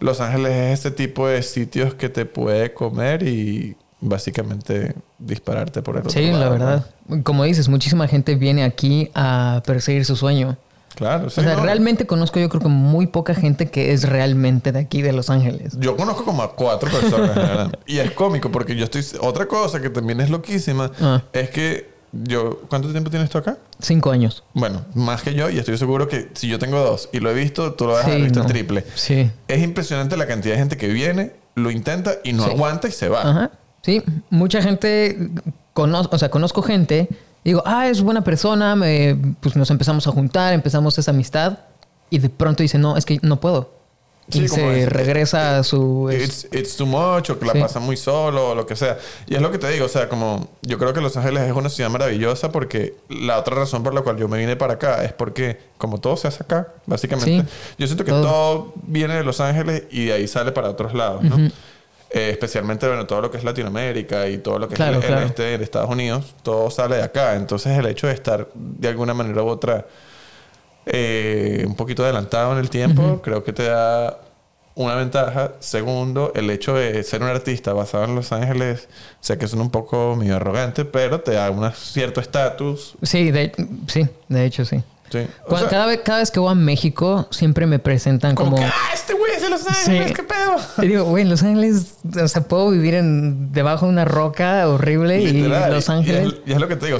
Los Ángeles es ese tipo de sitios que te puede comer y... básicamente dispararte por el otro lado. Sí, la verdad. ¿No? Como dices, muchísima gente viene aquí a perseguir su sueño. Claro, sí. O sea, realmente conozco, yo creo que muy poca gente que es realmente de aquí, de Los Ángeles. Yo conozco como a 4 personas, la verdad. Y es cómico porque yo estoy... Otra cosa que también es loquísima es que yo... ¿Cuánto tiempo tienes tú acá? 5 años. Bueno, más que yo y estoy seguro que si yo tengo 2 y lo he visto, tú lo vas a haber visto el triple. Sí. Es impresionante la cantidad de gente que viene, lo intenta y no aguanta y se va. Ajá. Sí, mucha gente, conozco gente, digo, es buena persona, pues nos empezamos a juntar, empezamos esa amistad y de pronto dice, no, es que no puedo. Sí, y se regresa a su... It's too much, o que la pasa muy solo, o lo que sea. Y es lo que te digo, o sea, como yo creo que Los Ángeles es una ciudad maravillosa porque la otra razón por la cual yo me vine para acá es porque como todo se hace acá, básicamente, yo siento que todo viene de Los Ángeles y de ahí sale para otros lados, ¿no? Uh-huh. Especialmente, bueno, todo lo que es Latinoamérica y todo lo que es el este de Estados Unidos, todo sale de acá. Entonces, el hecho de estar de alguna manera u otra un poquito adelantado en el tiempo, creo que te da una ventaja. Segundo, el hecho de ser un artista basado en Los Ángeles, sé que suena un poco medio arrogante, pero te da un cierto estatus. Sí, de hecho, sí. Sí. Cuando, sea, cada vez que voy a México siempre me presentan como que, este güey es de Los Ángeles, qué pedo. Y digo, güey, Los Ángeles, o sea, puedo vivir debajo de una roca horrible. Literal, y Los Ángeles... Y es lo que te digo,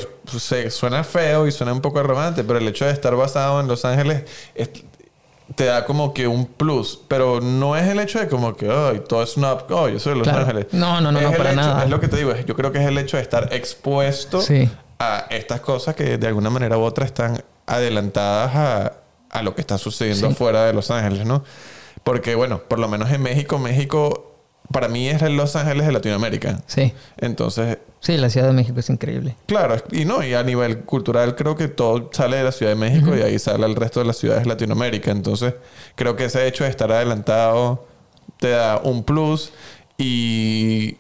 suena feo y suena un poco arrogante, pero el hecho de estar basado en Los Ángeles te da como que un plus, pero no es el hecho de como que ay, todo es una, oh, yo soy de Los Ángeles. No, para hecho, nada. Es lo que te digo, yo creo que es el hecho de estar expuesto a estas cosas que de alguna manera u otra están adelantadas a lo que está sucediendo fuera de Los Ángeles, ¿no? Porque bueno, por lo menos en México para mí es Los Ángeles de Latinoamérica. Sí. Entonces, sí, la Ciudad de México es increíble. Claro, y no, y a nivel cultural creo que todo sale de la Ciudad de México y ahí sale el resto de las ciudades de Latinoamérica. Entonces, creo que ese hecho de estar adelantado te da un plus y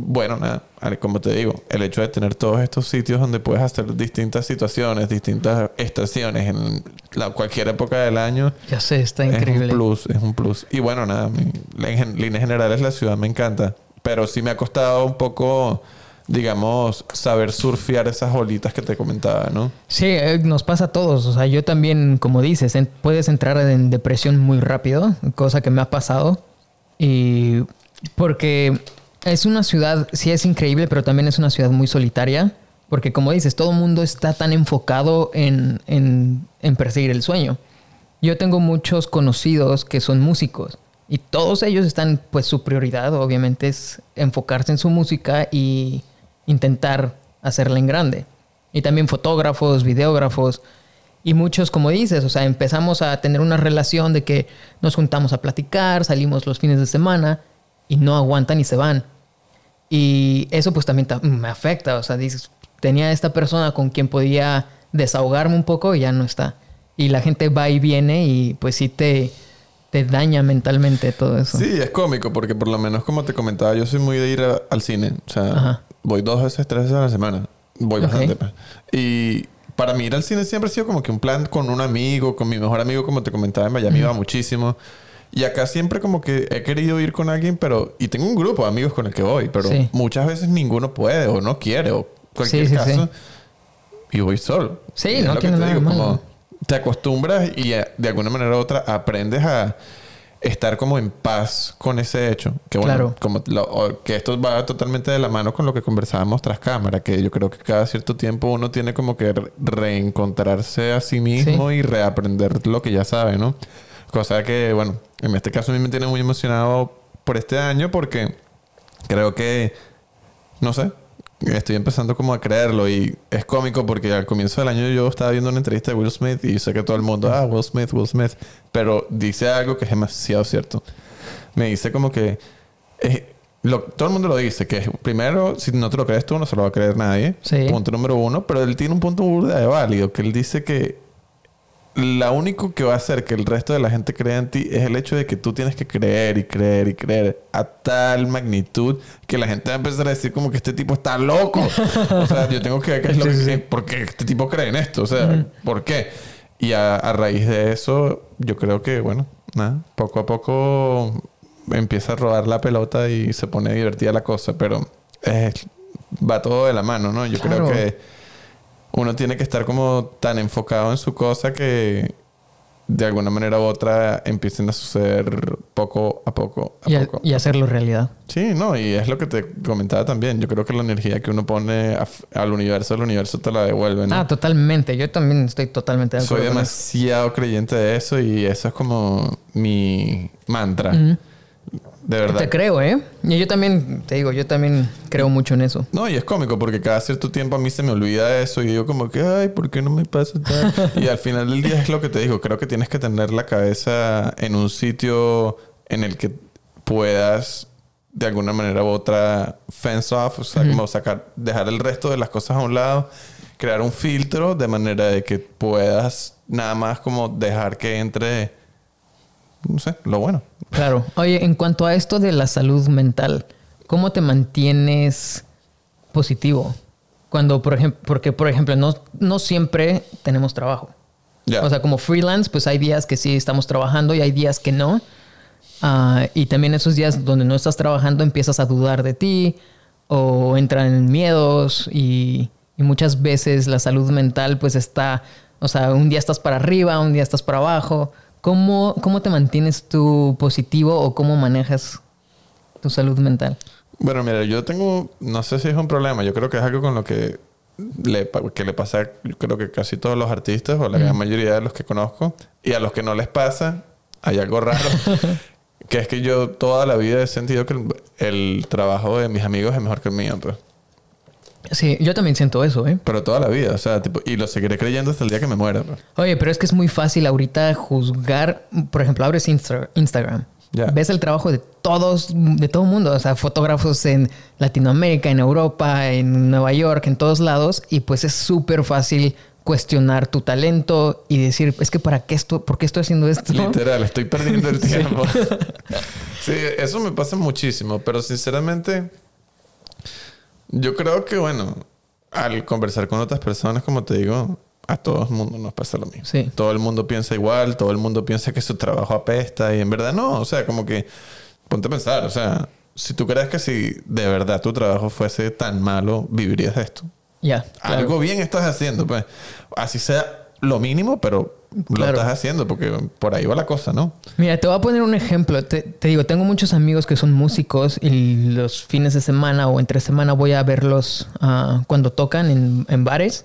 bueno, nada, como te digo, el hecho de tener todos estos sitios donde puedes hacer distintas situaciones, distintas estaciones en cualquier época del año. Ya sé, está increíble. Es un plus. Y bueno, nada, en líneas generales la ciudad me encanta. Pero sí me ha costado un poco, digamos, saber surfear esas olitas que te comentaba, ¿no? Sí, nos pasa a todos. O sea, yo también, como dices, puedes entrar en depresión muy rápido, cosa que me ha pasado. Y porque es una ciudad, sí es increíble, pero también es una ciudad muy solitaria. Porque como dices, todo el mundo está tan enfocado en perseguir el sueño. Yo tengo muchos conocidos que son músicos. Y todos ellos están, pues su prioridad obviamente es enfocarse en su música y intentar hacerla en grande. Y también fotógrafos, videógrafos. Y muchos, como dices, o sea, empezamos a tener una relación de que nos juntamos a platicar, salimos los fines de semana y no aguantan y se van. Y eso pues también me afecta. O sea, dices, tenía esta persona con quien podía desahogarme un poco y ya no está. Y la gente va y viene y pues sí te daña mentalmente todo eso. Sí, es cómico porque por lo menos como te comentaba, yo soy muy de ir al cine. O sea, voy 2 veces, 3 veces a la semana. Voy bastante. Y para mí ir al cine siempre ha sido como que un plan con un amigo, con mi mejor amigo, como te comentaba, en Miami iba muchísimo. Y acá siempre como que he querido ir con alguien, pero... Y tengo un grupo de amigos con el que voy, pero muchas veces ninguno puede o no quiere o cualquier caso. Sí. Y voy solo. Sí, y no tiene nada de malo. Te acostumbras y de alguna manera u otra aprendes a estar como en paz con ese hecho. Que bueno, que esto va totalmente de la mano con lo que conversábamos tras cámara. Que yo creo que cada cierto tiempo uno tiene como que reencontrarse a sí mismo y reaprender lo que ya sabe, ¿no? Cosa que, bueno, en este caso a mí me tiene muy emocionado por este año porque creo que, no sé, estoy empezando como a creerlo y es cómico porque al comienzo del año yo estaba viendo una entrevista de Will Smith y sé que todo el mundo, Will Smith, pero dice algo que es demasiado cierto. Me dice como que, todo el mundo lo dice, que primero, si no te lo crees tú, no se lo va a creer nadie. Sí. Punto número 1, pero él tiene un punto burda de válido, que él dice que lo único que va a hacer que el resto de la gente crea en ti es el hecho de que tú tienes que creer y creer y creer a tal magnitud que la gente va a empezar a decir como que este tipo está loco. O sea, yo tengo que ver qué es lo que... ¿Por qué este tipo cree en esto? O sea, ¿por qué? Y a raíz de eso, yo creo que, bueno, nada. Poco a poco empieza a rodar la pelota y se pone divertida la cosa. Pero va todo de la mano, ¿no? Yo creo que... Uno tiene que estar como tan enfocado en su cosa que de alguna manera u otra empiecen a suceder poco a poco. Y hacerlo realidad. Sí, no, y es lo que te comentaba también. Yo creo que la energía que uno pone al universo te la devuelve, ¿no? Ah, totalmente. Yo también estoy totalmente de acuerdo. Soy demasiado creyente de eso y eso es como mi mantra. Mm-hmm. De verdad. Te creo, ¿eh? Y yo también, te digo, yo también creo mucho en eso. No, y es cómico porque cada cierto tiempo a mí se me olvida eso y digo como que, ay, ¿por qué no me pasa tal? Y al final del día es lo que te digo. Creo que tienes que tener la cabeza en un sitio en el que puedas, de alguna manera u otra, fence off. O sea, como dejar el resto de las cosas a un lado. Crear un filtro de manera de que puedas nada más como dejar que entre... No sé, lo bueno. Claro. Oye, en cuanto a esto de la salud mental, ¿cómo te mantienes positivo? Cuando, por ejemplo, no siempre tenemos trabajo. Yeah. O sea, como freelance, pues hay días que sí estamos trabajando y hay días que no. Y también esos días donde no estás trabajando empiezas a dudar de ti o entran miedos y muchas veces la salud mental pues está... O sea, un día estás para arriba, un día estás para abajo... ¿Cómo te mantienes tú positivo o cómo manejas tu salud mental? Bueno, mira, yo tengo... No sé si es un problema. Yo creo que es algo con lo que que le pasa, yo creo que casi todos los artistas o la gran mayoría de los que conozco, y a los que no les pasa, hay algo raro. Que es que yo toda la vida he sentido que el trabajo de mis amigos es mejor que el mío, pues. Sí, yo también siento eso, ¿eh? Pero toda la vida, o sea, tipo, y lo seguiré creyendo hasta el día que me muera, pues. Oye, pero es que es muy fácil ahorita juzgar. Por ejemplo, abres Instagram. Yeah. Ves el trabajo de todo mundo, o sea, fotógrafos en Latinoamérica, en Europa, en Nueva York, en todos lados, y pues es súper fácil cuestionar tu talento y decir, es que ¿para qué esto? ¿Por qué estoy haciendo esto? Literal, estoy perdiendo el tiempo. Sí, eso me pasa muchísimo, pero sinceramente yo creo que, bueno, al conversar con otras personas, como te digo, a todo el mundo nos pasa lo mismo. Sí. Todo el mundo piensa igual, todo el mundo piensa que su trabajo apesta y en verdad no. O sea, como que ponte a pensar. O sea, si tú crees que si de verdad tu trabajo fuese tan malo, vivirías de esto. Ya. Claro. Algo bien estás haciendo, pues. Así sea lo mínimo, pero claro, lo estás haciendo porque por ahí va la cosa, ¿no? Mira, te voy a poner un ejemplo. Te digo, tengo muchos amigos que son músicos y los fines de semana o entre semana voy a verlos cuando tocan en bares.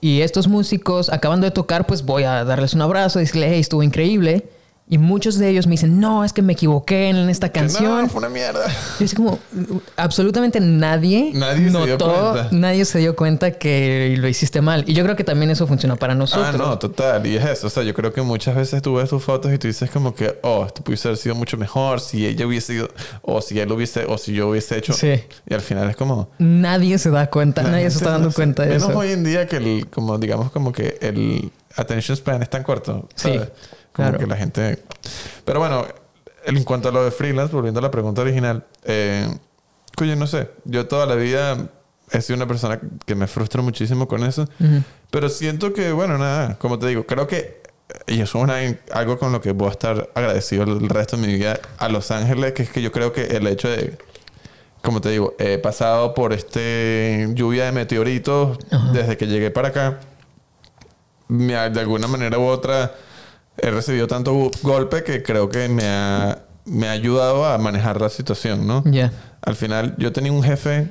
Y estos músicos, acabando de tocar, pues voy a darles un abrazo, decirle, hey, estuvo increíble. Y muchos de ellos me dicen, no, es que me equivoqué en esta canción. No, fue una mierda. Y es como, absolutamente nadie se dio cuenta que lo hiciste mal. Y yo creo que también eso funcionó para nosotros. Ah, no, total. Y es eso. O sea, yo creo que muchas veces tú ves tus fotos y tú dices como que, oh, esto pudiese haber sido mucho mejor si ella hubiese ido, o si él hubiese, o si yo hubiese hecho. Sí. Y al final es como... Nadie se da cuenta. Nadie se está dando cuenta de eso. Menos hoy en día que el, como digamos, como que el attention span es tan corto, ¿sabes? Sí. Como claro, que la gente... Pero bueno, en cuanto a lo de freelance, volviendo a la pregunta original, coño, no sé. Yo toda la vida he sido una persona que me frustra muchísimo con eso. Uh-huh. Pero siento que, bueno, nada, como te digo, creo que... Y eso es algo con lo que voy a estar agradecido el resto de mi vida a Los Ángeles, que es que yo creo que el hecho de... Como te digo, he pasado por lluvia de meteoritos, uh-huh, desde que llegué para acá. De alguna manera u otra... He recibido tanto golpe que creo que me ha ayudado a manejar la situación, ¿no? Yeah. Al final, yo tenía un jefe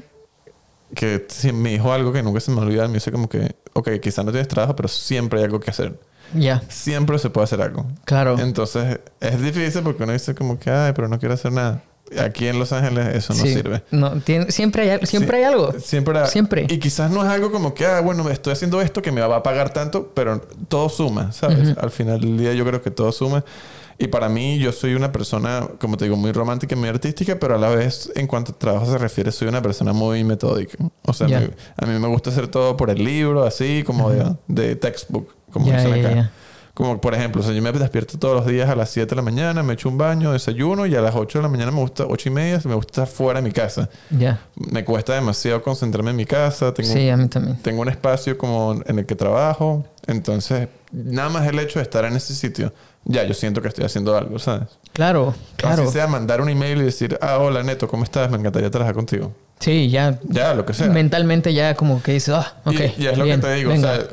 que me dijo algo que nunca se me olvidaba. Me dice como que, ok, quizás no tienes trabajo, pero siempre hay algo que hacer. Yeah. Siempre se puede hacer algo. Claro. Entonces, es difícil porque uno dice como que, ay, pero no quiero hacer nada. Aquí en Los Ángeles eso no sirve. No, siempre hay algo. Siempre. Y quizás no es algo como que, bueno, estoy haciendo esto que me va a pagar tanto, pero todo suma, ¿sabes? Uh-huh. Al final del día yo creo que todo suma. Y para mí, yo soy una persona, como te digo, muy romántica y muy artística, pero a la vez, en cuanto a trabajo se refiere, soy una persona muy metódica. O sea, a mí me gusta hacer todo por el libro, así, como uh-huh, de textbook, como dicen acá. Yeah. Como, por ejemplo, o sea, yo me despierto todos los días a las 7 de la mañana, me echo un baño, desayuno y a las 8 de la mañana 8:30, me gusta estar fuera de mi casa. Ya. Yeah. Me cuesta demasiado concentrarme en mi casa. A mí también. Tengo un espacio como en el que trabajo. Entonces, nada más el hecho de estar en ese sitio, ya yo siento que estoy haciendo algo, ¿sabes? Claro, claro. Así sea mandar un email y decir, hola Neto, ¿cómo estás? Me encantaría trabajar contigo. Sí, ya. Ya, lo que sea. Mentalmente ya como que dices, ok. Y es lo que te digo, venga. O sea...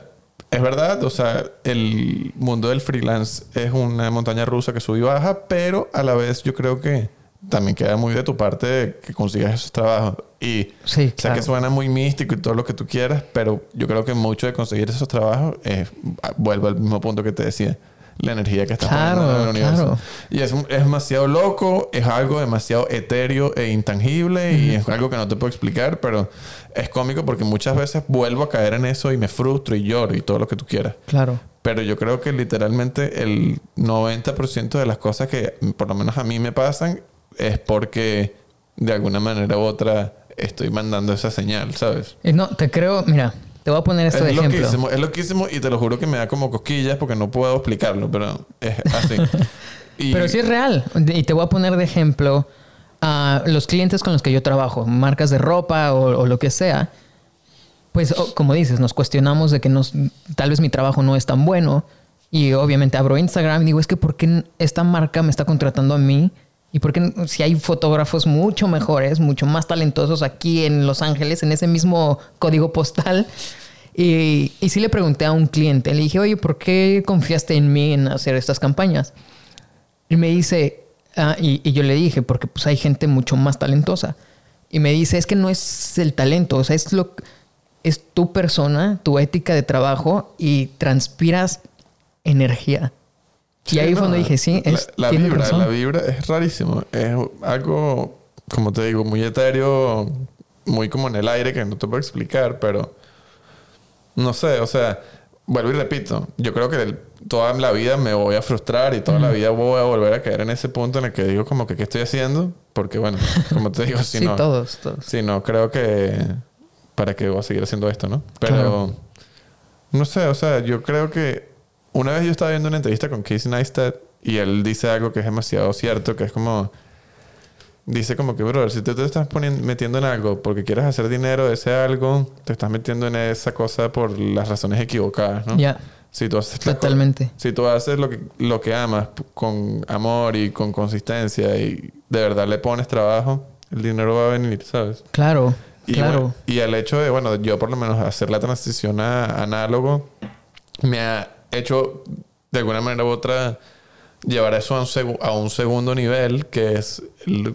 Es verdad, o sea, el mundo del freelance es una montaña rusa que sube y baja, pero a la vez yo creo que también queda muy de tu parte que consigas esos trabajos. Y sí, claro. O sea, que suena muy místico y todo lo que tú quieras, pero yo creo que mucho de conseguir esos trabajos vuelve al mismo punto que te decía. La energía que estás poniendo en el universo. Claro. Y es demasiado loco, es algo demasiado etéreo e intangible, mm-hmm, y es algo que no te puedo explicar, pero es cómico porque muchas veces vuelvo a caer en eso y me frustro y lloro y todo lo que tú quieras. Claro. Pero yo creo que literalmente el 90% de las cosas que por lo menos a mí me pasan es porque de alguna manera u otra estoy mandando esa señal, ¿sabes? No, te creo, mira... Te voy a poner esto de ejemplo. Es loquísimo y te lo juro que me da como cosquillas porque no puedo explicarlo, pero es así. Pero sí es real. Y te voy a poner de ejemplo a los clientes con los que yo trabajo, marcas de ropa o lo que sea. Pues, como dices, nos cuestionamos de que tal vez mi trabajo no es tan bueno. Y obviamente abro Instagram y digo, es que ¿por qué esta marca me está contratando a mí? ¿Y por qué si hay fotógrafos mucho mejores, mucho más talentosos aquí en Los Ángeles, en ese mismo código postal? Y sí le pregunté a un cliente. Le dije, oye, ¿por qué confiaste en mí en hacer estas campañas? Y me dice... Y yo le dije, porque pues hay gente mucho más talentosa. Y me dice, es que no es el talento. O sea, es tu persona, tu ética de trabajo y transpiras energía. Sí, y ahí fue donde dije, sí, es, la vibra es rarísimo. Es algo, como te digo, muy etéreo, muy como en el aire, que no te puedo explicar, pero no sé, o sea, vuelvo y repito, yo creo que toda la vida me voy a frustrar y toda la vida voy a volver a caer en ese punto en el que digo como que ¿qué estoy haciendo? Porque bueno, como te digo, si sí, no... todos. Si no, creo que... ¿Para qué voy a seguir haciendo esto, no? Pero... Claro. No sé, o sea, yo creo que... Una vez yo estaba viendo una entrevista con Casey Neistat y él dice algo que es demasiado cierto, que es como... Dice como que, brother, si tú te estás metiendo en algo porque quieres hacer dinero de ese algo, te estás metiendo en esa cosa por las razones equivocadas, ¿no? Ya. Yeah. Si tú haces... Totalmente. Si tú haces lo que amas con amor y con consistencia y de verdad le pones trabajo, el dinero va a venir, ¿sabes? Claro, y claro. Bueno, y el hecho de, bueno, yo por lo menos hacer la transición a análogo me ha hecho de alguna manera u otra llevar eso a un segundo nivel, que es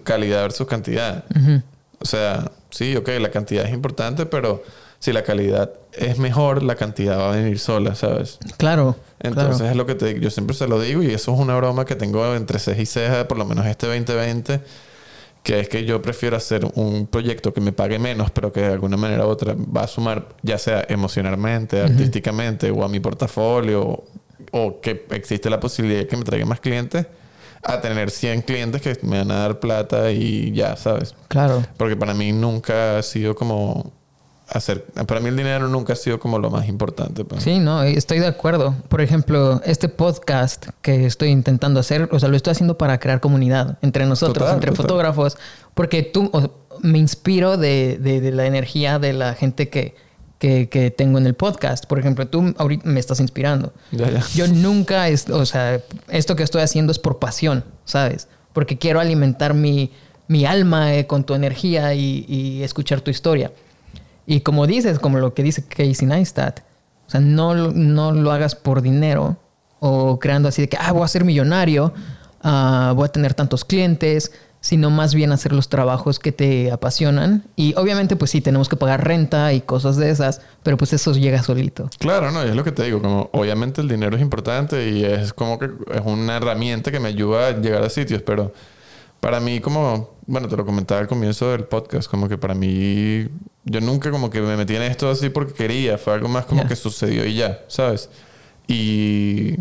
calidad versus cantidad. Uh-huh. O sea, sí, ok, la cantidad es importante, pero... Si la calidad es mejor, la cantidad va a venir sola, ¿sabes? Claro. Entonces claro. Es lo que yo siempre se lo digo, y eso es una broma que tengo entre ceja y ceja, por lo menos este 2020, que es que yo prefiero hacer un proyecto que me pague menos, pero que de alguna manera u otra va a sumar, ya sea emocionalmente, artísticamente, o a mi portafolio, o que existe la posibilidad de que me traiga más clientes, a tener 100 clientes que me van a dar plata y ya, ¿sabes? Claro. Porque para mí nunca ha sido como... Para mí el dinero nunca ha sido como lo más importante. Sí, no, estoy de acuerdo. Por ejemplo, este podcast que estoy intentando hacer, o sea, lo estoy haciendo para crear comunidad entre nosotros, entre fotógrafos, porque tú me inspiro de la energía de la gente que tengo en el podcast. Por ejemplo, tú ahorita me estás inspirando. Ya. Yo nunca, o sea, esto que estoy haciendo es por pasión, ¿sabes? Porque quiero alimentar mi alma con tu energía y escuchar tu historia. Y como dices, como lo que dice Casey Neistat, o sea, no lo hagas por dinero o creando así de que, voy a ser millonario, voy a tener tantos clientes, sino más bien hacer los trabajos que te apasionan. Y obviamente, pues sí, tenemos que pagar renta y cosas de esas, pero pues eso llega solito. Claro, no, y es lo que te digo, como obviamente el dinero es importante y es como que es una herramienta que me ayuda a llegar a sitios, pero para mí como... Bueno, te lo comentaba al comienzo del podcast, como que para mí... Yo nunca como que me metí en esto así porque quería. Fue algo más como que sucedió y ya, ¿sabes? Y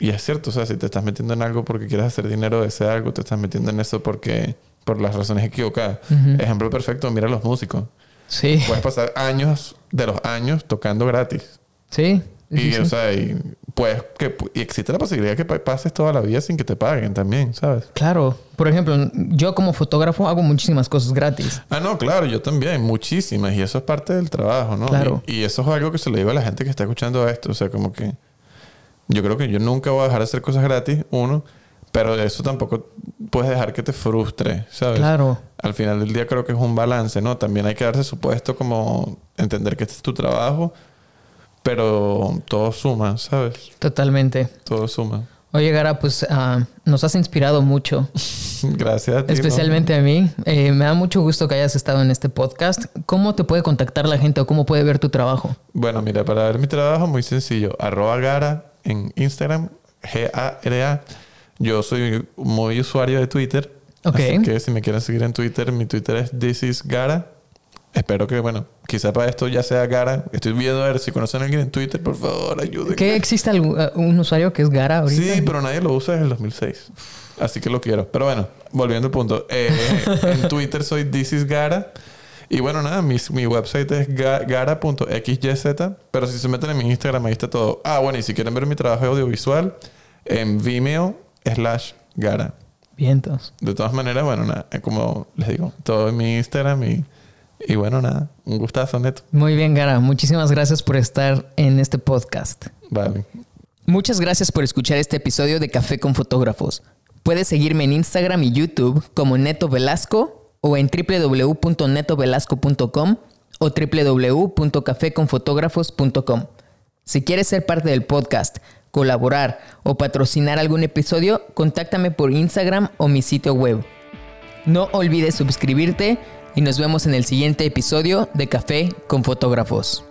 es cierto, o sea, si te estás metiendo en algo porque quieres hacer dinero de ese algo, te estás metiendo en eso porque... Por las razones equivocadas. Uh-huh. Ejemplo perfecto, mira los músicos. Sí. Puedes pasar años de los años tocando gratis. Sí. Y, o sea, y existe la posibilidad que pases toda la vida sin que te paguen también, ¿sabes? Claro. Por ejemplo, yo como fotógrafo hago muchísimas cosas gratis. Ah, no, claro. Yo también. Muchísimas. Y eso es parte del trabajo, ¿no? Claro. Y eso es algo que se le digo a la gente que está escuchando esto. O sea, como que... Yo creo que yo nunca voy a dejar de hacer cosas gratis, uno. Pero eso tampoco puedes dejar que te frustre, ¿sabes? Claro. Al final del día creo que es un balance, ¿no? También hay que darse su puesto, como entender que este es tu trabajo... Pero todo suma, ¿sabes? Totalmente. Todo suma. Oye, Gara, pues nos has inspirado mucho. Gracias a ti. Especialmente a mí. Me da mucho gusto que hayas estado en este podcast. ¿Cómo te puede contactar la gente o cómo puede ver tu trabajo? Bueno, mira, para ver mi trabajo, muy sencillo. @Gara en Instagram. Gara. Yo soy muy usuario de Twitter. Ok. Así que si me quieren seguir en Twitter, mi Twitter es thisisgara. Espero que, bueno, quizá para esto ya sea Gara. Estoy viendo a ver si conocen a alguien en Twitter, por favor, ayúdenme. ¿Qué existe un usuario que es Gara ahorita? Sí, pero nadie lo usa desde el 2006. Así que lo quiero. Pero bueno, volviendo al punto. En Twitter soy thisisgara. Y bueno, nada, mi website es gara.xyz. Pero si se meten en mi Instagram, ahí está todo. Ah, bueno, y si quieren ver mi trabajo audiovisual, en Vimeo/Gara. Vientos. De todas maneras, bueno, nada, como les digo, todo en mi Instagram Y bueno, nada. Un gustazo, Neto. Muy bien, Gara. Muchísimas gracias por estar en este podcast. Vale. Muchas gracias por escuchar este episodio de Café con Fotógrafos. Puedes seguirme en Instagram y YouTube como Neto Velasco o en www.netovelasco.com o www.cafeconfotógrafos.com. Si quieres ser parte del podcast, colaborar o patrocinar algún episodio, contáctame por Instagram o mi sitio web. No olvides suscribirte y nos vemos en el siguiente episodio de Café con Fotógrafos.